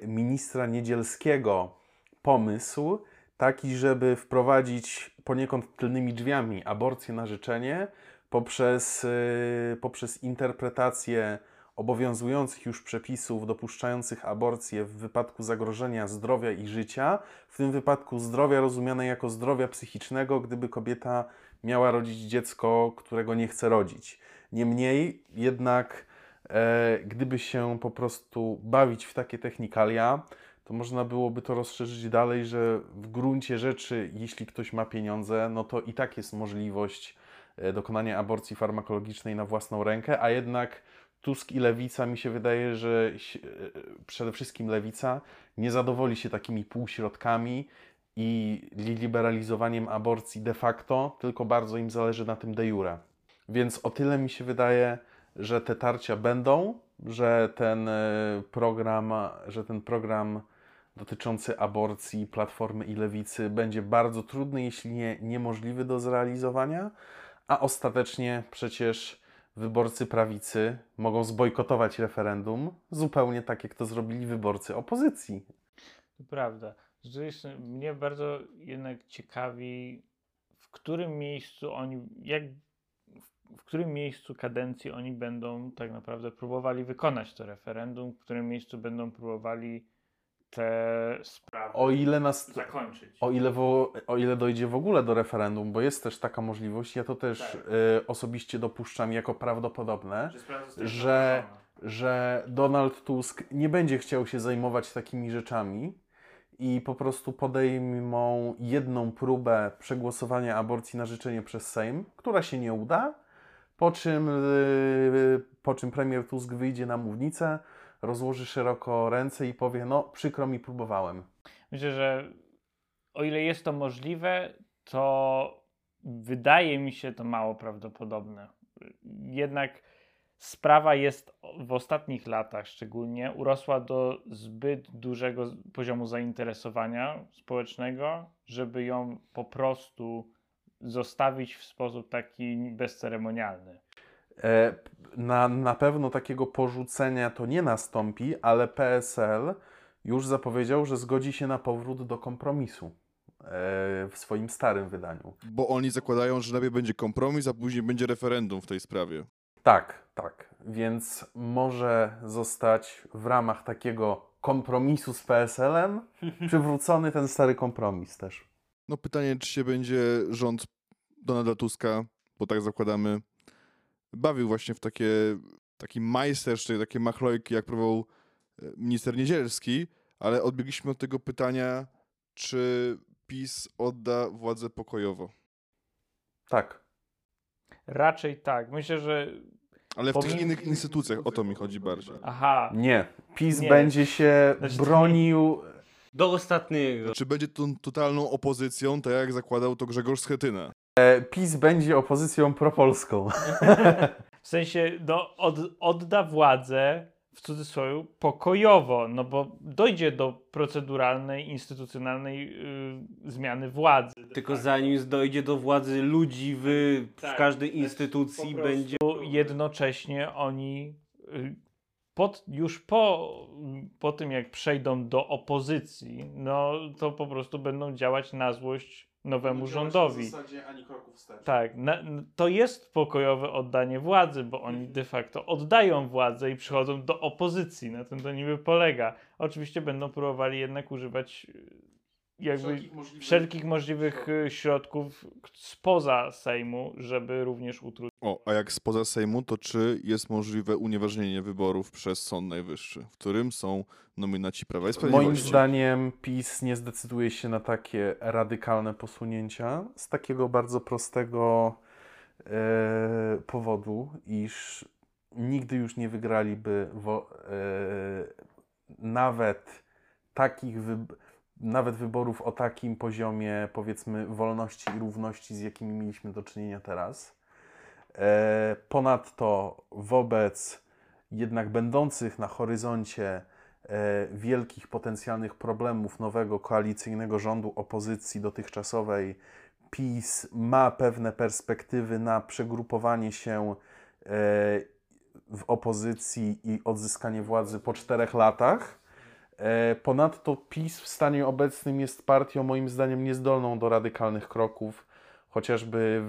ministra Niedzielskiego pomysł taki, żeby wprowadzić poniekąd tylnymi drzwiami aborcję na życzenie poprzez interpretację obowiązujących już przepisów dopuszczających aborcję w wypadku zagrożenia zdrowia i życia, w tym wypadku zdrowia rozumiane jako zdrowia psychicznego, gdyby kobieta miała rodzić dziecko, którego nie chce rodzić. Niemniej jednak gdyby się po prostu bawić w takie technikalia, to można byłoby to rozszerzyć dalej, że w gruncie rzeczy, jeśli ktoś ma pieniądze, no to i tak jest możliwość dokonania aborcji farmakologicznej na własną rękę, a jednak Tusk i Lewica, mi się wydaje, że przede wszystkim Lewica nie zadowoli się takimi półśrodkami i liberalizowaniem aborcji de facto, tylko bardzo im zależy na tym de jure. Więc o tyle mi się wydaje, że te tarcia będą, że ten program dotyczący aborcji Platformy i Lewicy będzie bardzo trudny, jeśli nie niemożliwy do zrealizowania, a ostatecznie przecież wyborcy prawicy mogą zbojkotować referendum, zupełnie tak jak to zrobili wyborcy opozycji. To prawda. Rzeczywiście mnie bardzo jednak ciekawi, w którym miejscu kadencji oni będą tak naprawdę próbowali wykonać to referendum, w którym miejscu będą próbowali te sprawy zakończyć. O ile dojdzie w ogóle do referendum, bo jest też taka możliwość, ja to też osobiście dopuszczam jako prawdopodobne, że Donald Tusk nie będzie chciał się zajmować takimi rzeczami i po prostu podejmą jedną próbę przegłosowania aborcji na życzenie przez Sejm, która się nie uda, po czym premier Tusk wyjdzie na mównicę, rozłoży szeroko ręce i powie, no przykro mi, próbowałem. Myślę, że o ile jest to możliwe, to wydaje mi się to mało prawdopodobne. Jednak sprawa jest w ostatnich latach szczególnie urosła do zbyt dużego poziomu zainteresowania społecznego, żeby ją po prostu zostawić w sposób taki bezceremonialny. Na pewno takiego porzucenia to nie nastąpi, ale PSL już zapowiedział, że zgodzi się na powrót do kompromisu w swoim starym wydaniu. Bo oni zakładają, że najpierw będzie kompromis, a później będzie referendum w tej sprawie. Tak. Więc może zostać w ramach takiego kompromisu z PSL-em przywrócony ten stary kompromis też. No pytanie, czy się będzie rząd Donalda Tuska, bo tak zakładamy, bawił właśnie w taki majstersztyk, takie machlojki, jak próbował minister Niedzielski, ale odbiegliśmy od tego pytania, czy PiS odda władzę pokojowo. Tak. Raczej tak. Myślę, że... Ale w tych innych instytucjach, o to mi chodzi bardziej. Aha. Nie. PiS będzie się bronił... Do ostatniego. Czy będzie tą totalną opozycją, tak jak zakładał to Grzegorz Schetyna? PiS będzie opozycją propolską. W sensie no, odda władzę, w cudzysłowie, pokojowo, no bo dojdzie do proceduralnej, instytucjonalnej zmiany władzy. Tylko tak. Zanim dojdzie do władzy ludzi w każdej instytucji będzie... Jednocześnie oni już po tym, jak przejdą do opozycji, no to po prostu będą działać na złość nowemu rządowi. W zasadzie ani kroku wstecz. Tak, to jest pokojowe oddanie władzy, bo oni de facto oddają władzę i przychodzą do opozycji. Na tym to niby polega. Oczywiście będą próbowali jednak używać jakby wszelkich możliwych środków spoza Sejmu, żeby również utrudnić. O, a jak spoza Sejmu, to czy jest możliwe unieważnienie wyborów przez Sąd Najwyższy, w którym są nominaci Prawa i Sprawiedliwości? Moim zdaniem PiS nie zdecyduje się na takie radykalne posunięcia z takiego bardzo prostego powodu, iż nigdy już nie wygraliby nawet wyborów o takim poziomie, powiedzmy, wolności i równości, z jakimi mieliśmy do czynienia teraz. Ponadto wobec jednak będących na horyzoncie wielkich potencjalnych problemów nowego koalicyjnego rządu opozycji dotychczasowej, PiS ma pewne perspektywy na przegrupowanie się w opozycji i odzyskanie władzy po 4 latach. Ponadto PiS w stanie obecnym jest partią moim zdaniem niezdolną do radykalnych kroków, chociażby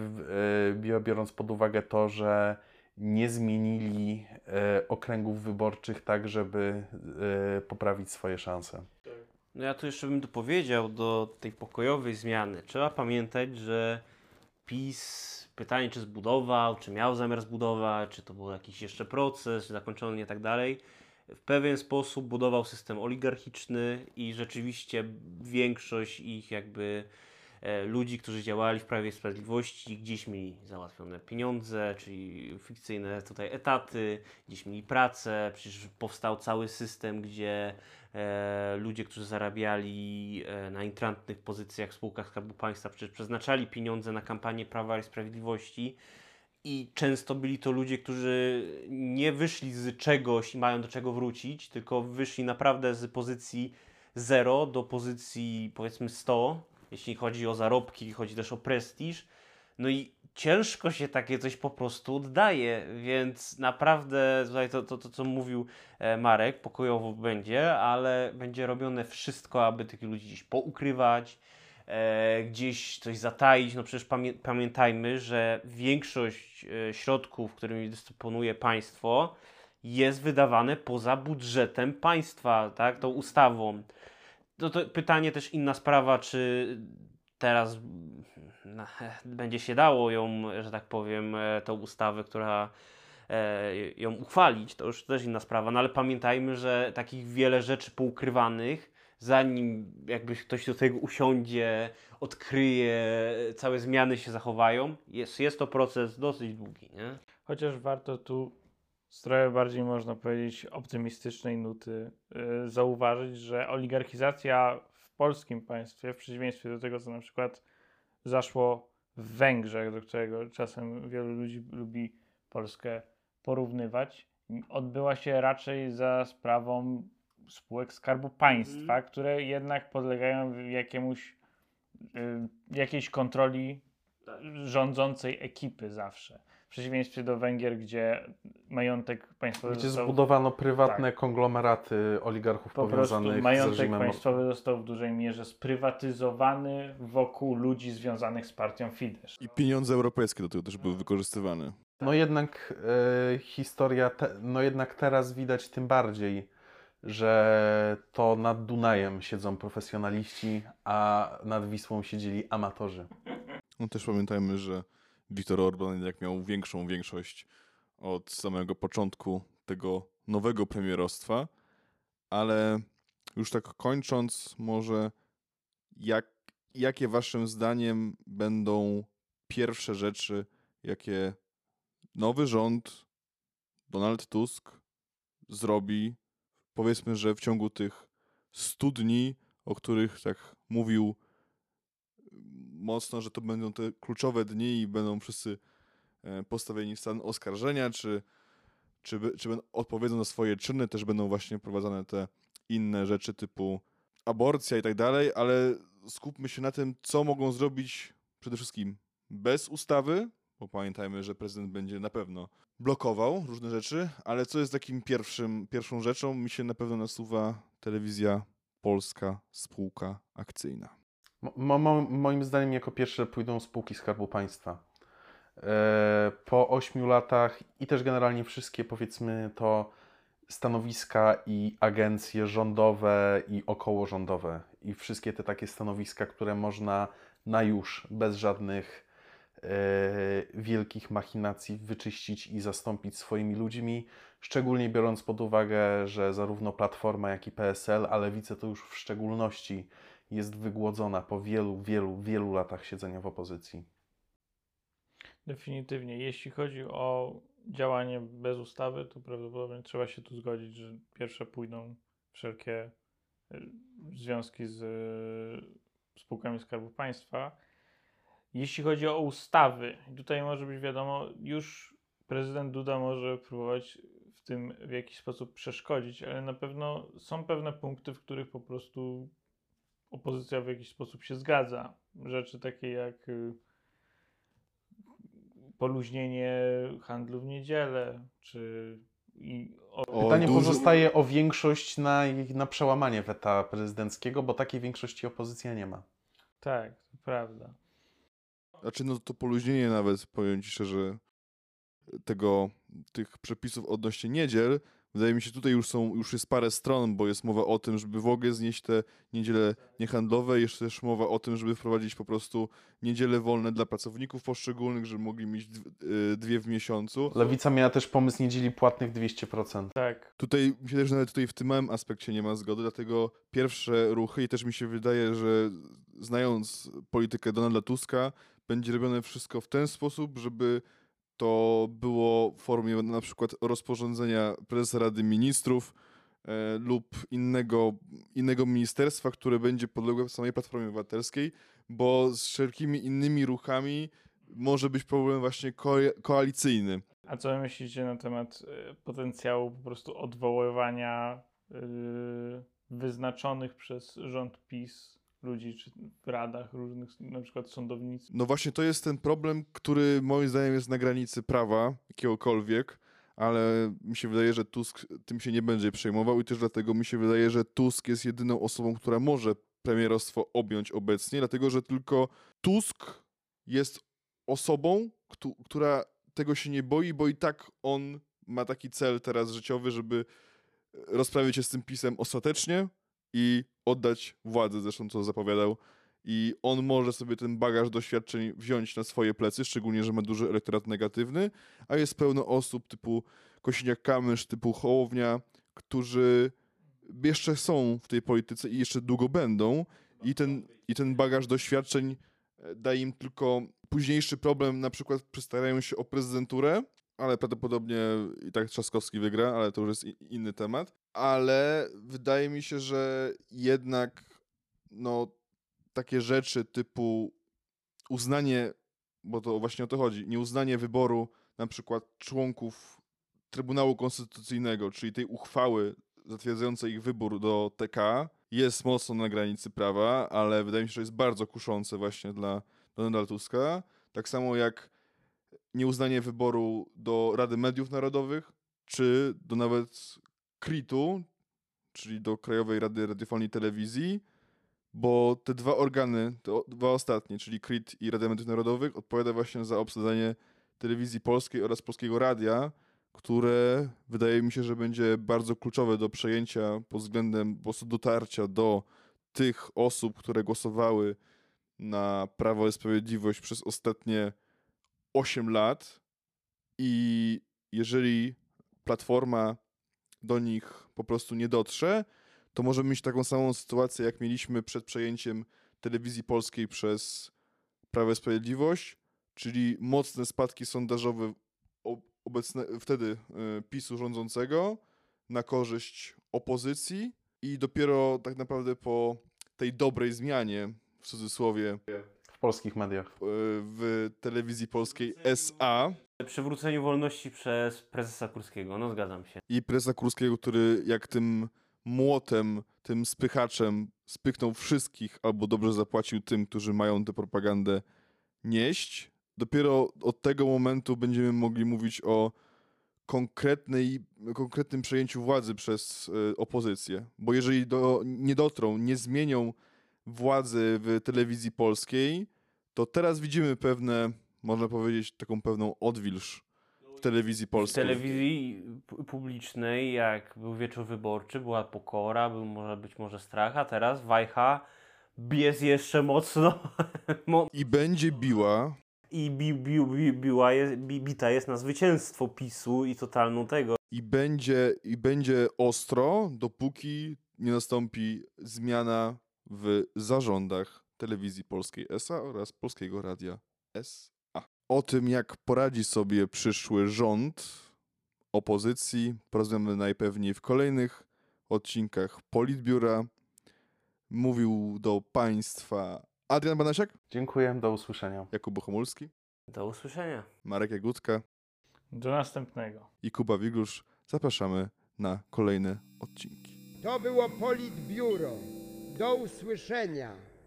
biorąc pod uwagę to, że nie zmienili okręgów wyborczych tak, żeby poprawić swoje szanse. No ja tu jeszcze bym dopowiedział do tej pokojowej zmiany. Trzeba pamiętać, że PiS, pytanie czy zbudował, czy miał zamiar zbudować, czy to był jakiś jeszcze proces zakończony i tak dalej, w pewien sposób budował system oligarchiczny i rzeczywiście większość ich jakby ludzi, którzy działali w Prawie i Sprawiedliwości, gdzieś mieli załatwione pieniądze, czyli fikcyjne tutaj etaty, gdzieś mieli pracę, przecież powstał cały system, gdzie ludzie, którzy zarabiali na intrantnych pozycjach w spółkach Skarbu Państwa, przecież przeznaczali pieniądze na kampanię Prawa i Sprawiedliwości i często byli to ludzie, którzy nie wyszli z czegoś i mają do czego wrócić, tylko wyszli naprawdę z pozycji 0 do pozycji powiedzmy 100, jeśli chodzi o zarobki, chodzi też o prestiż. No i ciężko się takie coś po prostu oddaje, więc naprawdę tutaj to co mówił Marek, pokojowo będzie, ale będzie robione wszystko, aby tych ludzi gdzieś poukrywać, gdzieś coś zataić. No przecież pamiętajmy, że większość środków, którymi dysponuje państwo, jest wydawane poza budżetem państwa, tak, tą ustawą. No to pytanie też inna sprawa, czy teraz będzie się dało ją, że tak powiem, tą ustawę, która ją uchwalić, to już też inna sprawa, no ale pamiętajmy, że takich wiele rzeczy poukrywanych, zanim jakby ktoś do tego usiądzie, odkryje, całe zmiany się zachowają, jest to proces dosyć długi, nie? Chociaż warto tu z trochę bardziej, można powiedzieć, optymistycznej nuty zauważyć, że oligarchizacja w polskim państwie, w przeciwieństwie do tego, co na przykład zaszło w Węgrzech, do którego czasem wielu ludzi lubi Polskę porównywać, odbyła się raczej za sprawą spółek Skarbu Państwa, które jednak podlegają jakiejś kontroli rządzącej ekipy zawsze. W przeciwieństwie do Węgier, gdzie majątek państwowy został... zbudowano prywatne konglomeraty oligarchów powiązanych majątek z reżimem. Państwowy został w dużej mierze sprywatyzowany wokół ludzi związanych z partią Fidesz. I pieniądze europejskie do tego też były wykorzystywane. No jednak jednak teraz widać tym bardziej, że to nad Dunajem siedzą profesjonaliści, a nad Wisłą siedzieli amatorzy. No też pamiętajmy, że Viktor Orban jednak miał większą większość od samego początku tego nowego premierostwa, ale już tak kończąc, może jakie waszym zdaniem będą pierwsze rzeczy, jakie nowy rząd, Donald Tusk, zrobi, powiedzmy, że w ciągu tych 100 dni, o których tak mówił mocno, że to będą te kluczowe dni i będą wszyscy postawieni w stan oskarżenia, czy odpowiedzą za swoje czyny, też będą właśnie prowadzone te inne rzeczy typu aborcja i tak dalej, ale skupmy się na tym, co mogą zrobić przede wszystkim bez ustawy, bo pamiętajmy, że prezydent będzie na pewno blokował różne rzeczy, ale co jest takim pierwszą rzeczą, mi się na pewno nasuwa Telewizja Polska, spółka akcyjna. Moim zdaniem jako pierwsze pójdą spółki Skarbu Państwa. Po 8 latach i też generalnie wszystkie, powiedzmy, to stanowiska i agencje rządowe i okołorządowe i wszystkie te takie stanowiska, które można na już bez żadnych wielkich machinacji wyczyścić i zastąpić swoimi ludźmi, szczególnie biorąc pod uwagę, że zarówno Platforma, jak i PSL, a Lewica to już w szczególności jest wygłodzona po wielu latach siedzenia w opozycji. Definitywnie. Jeśli chodzi o działanie bez ustawy, to prawdopodobnie trzeba się tu zgodzić, że pierwsze pójdą wszelkie związki z spółkami Skarbu Państwa. Jeśli chodzi o ustawy, tutaj może być wiadomo, już prezydent Duda może próbować w tym w jakiś sposób przeszkodzić, ale na pewno są pewne punkty, w których po prostu opozycja w jakiś sposób się zgadza. Rzeczy takie jak poluźnienie handlu w niedzielę, czy... Pytanie pozostaje o większość na przełamanie weta prezydenckiego, bo takiej większości opozycja nie ma. Tak, to prawda. Znaczy no to poluźnienie nawet, powiem ci szczerze, tych przepisów odnośnie niedziel, Wydaje mi się, tutaj już jest parę stron, bo jest mowa o tym, żeby w ogóle znieść te niedziele niehandlowe. Jest też mowa o tym, żeby wprowadzić po prostu niedziele wolne dla pracowników poszczególnych, żeby mogli mieć dwie w miesiącu. Lewica miała też pomysł niedzieli płatnych 200%. Tak. Tutaj mi się też nawet w tym małym aspekcie nie ma zgody, dlatego pierwsze ruchy i też mi się wydaje, że znając politykę Donalda Tuska, będzie robione wszystko w ten sposób, żeby to było w formie na przykład rozporządzenia prezesa Rady Ministrów lub innego ministerstwa, które będzie podległe samej Platformie Obywatelskiej, bo z wszelkimi innymi ruchami może być problem właśnie koalicyjny. A co myślicie na temat potencjału po prostu odwoływania wyznaczonych przez rząd PiS ludzi czy w radach różnych, na przykład sądownicy? No właśnie to jest ten problem, który moim zdaniem jest na granicy prawa jakiegokolwiek, ale mi się wydaje, że Tusk tym się nie będzie przejmował i też dlatego mi się wydaje, że Tusk jest jedyną osobą, która może premierostwo objąć obecnie, dlatego że tylko Tusk jest osobą, która tego się nie boi, bo i tak on ma taki cel teraz życiowy, żeby rozprawić się z tym PiS-em ostatecznie i oddać władzę, zresztą co zapowiadał. I on może sobie ten bagaż doświadczeń wziąć na swoje plecy, szczególnie, że ma duży elektorat negatywny, a jest pełno osób typu Kosiniak-Kamysz, typu Hołownia, którzy jeszcze są w tej polityce i jeszcze długo będą. I ten bagaż doświadczeń da im tylko późniejszy problem, na przykład przystarają się o prezydenturę, ale prawdopodobnie i tak Trzaskowski wygra, ale to już jest inny temat. Ale wydaje mi się, że jednak takie rzeczy typu uznanie, bo to właśnie o to chodzi, nieuznanie wyboru na przykład członków Trybunału Konstytucyjnego, czyli tej uchwały zatwierdzającej ich wybór do TK, jest mocno na granicy prawa, ale wydaje mi się, że jest bardzo kuszące właśnie dla Donalda Tuska. Tak samo jak nieuznanie wyboru do Rady Mediów Narodowych, czy do nawet KRIT-u, czyli do Krajowej Rady Radiofonii i Telewizji, bo te dwa organy, te dwa ostatnie, czyli KRIT i Rada Mediów Narodowych, odpowiada właśnie za obsadzenie Telewizji Polskiej oraz Polskiego Radia, które wydaje mi się, że będzie bardzo kluczowe do przejęcia pod względem po prostu dotarcia do tych osób, które głosowały na Prawo i Sprawiedliwość przez ostatnie 8 lat i jeżeli Platforma do nich po prostu nie dotrze, to możemy mieć taką samą sytuację, jak mieliśmy przed przejęciem Telewizji Polskiej przez Prawo i Sprawiedliwość, czyli mocne spadki sondażowe obecne wtedy PiS-u rządzącego na korzyść opozycji i dopiero tak naprawdę po tej dobrej zmianie, w cudzysłowie, w polskich mediach, w Telewizji Polskiej SA, przywróceniu wolności przez prezesa Kurskiego, no zgadzam się. I prezesa Kurskiego, który jak tym młotem, tym spychaczem spychnął wszystkich albo dobrze zapłacił tym, którzy mają tę propagandę nieść. Dopiero od tego momentu będziemy mogli mówić o konkretnym przejęciu władzy przez opozycję. Bo jeżeli nie dotrą, nie zmienią władzy w Telewizji Polskiej, to teraz widzimy pewne, można powiedzieć, taką pewną odwilż w Telewizji Polskiej. W telewizji publicznej, jak był wieczór wyborczy, była pokora, był być może strach, a teraz wajcha bije jeszcze mocno. I będzie biła. I bita jest na zwycięstwo PiS-u i totalną tego. I będzie ostro, dopóki nie nastąpi zmiana w zarządach Telewizji Polskiej SA oraz Polskiego Radia S. O tym, jak poradzi sobie przyszły rząd opozycji, porozmawiamy najpewniej w kolejnych odcinkach Politbiura. Mówił do Państwa Adrian Banasiak. Dziękuję, do usłyszenia. Jakub Bochomulski. Do usłyszenia. Marek Jagódka. Do następnego. I Kuba Wigluszcz. Zapraszamy na kolejne odcinki. To było Politbiuro. Do usłyszenia.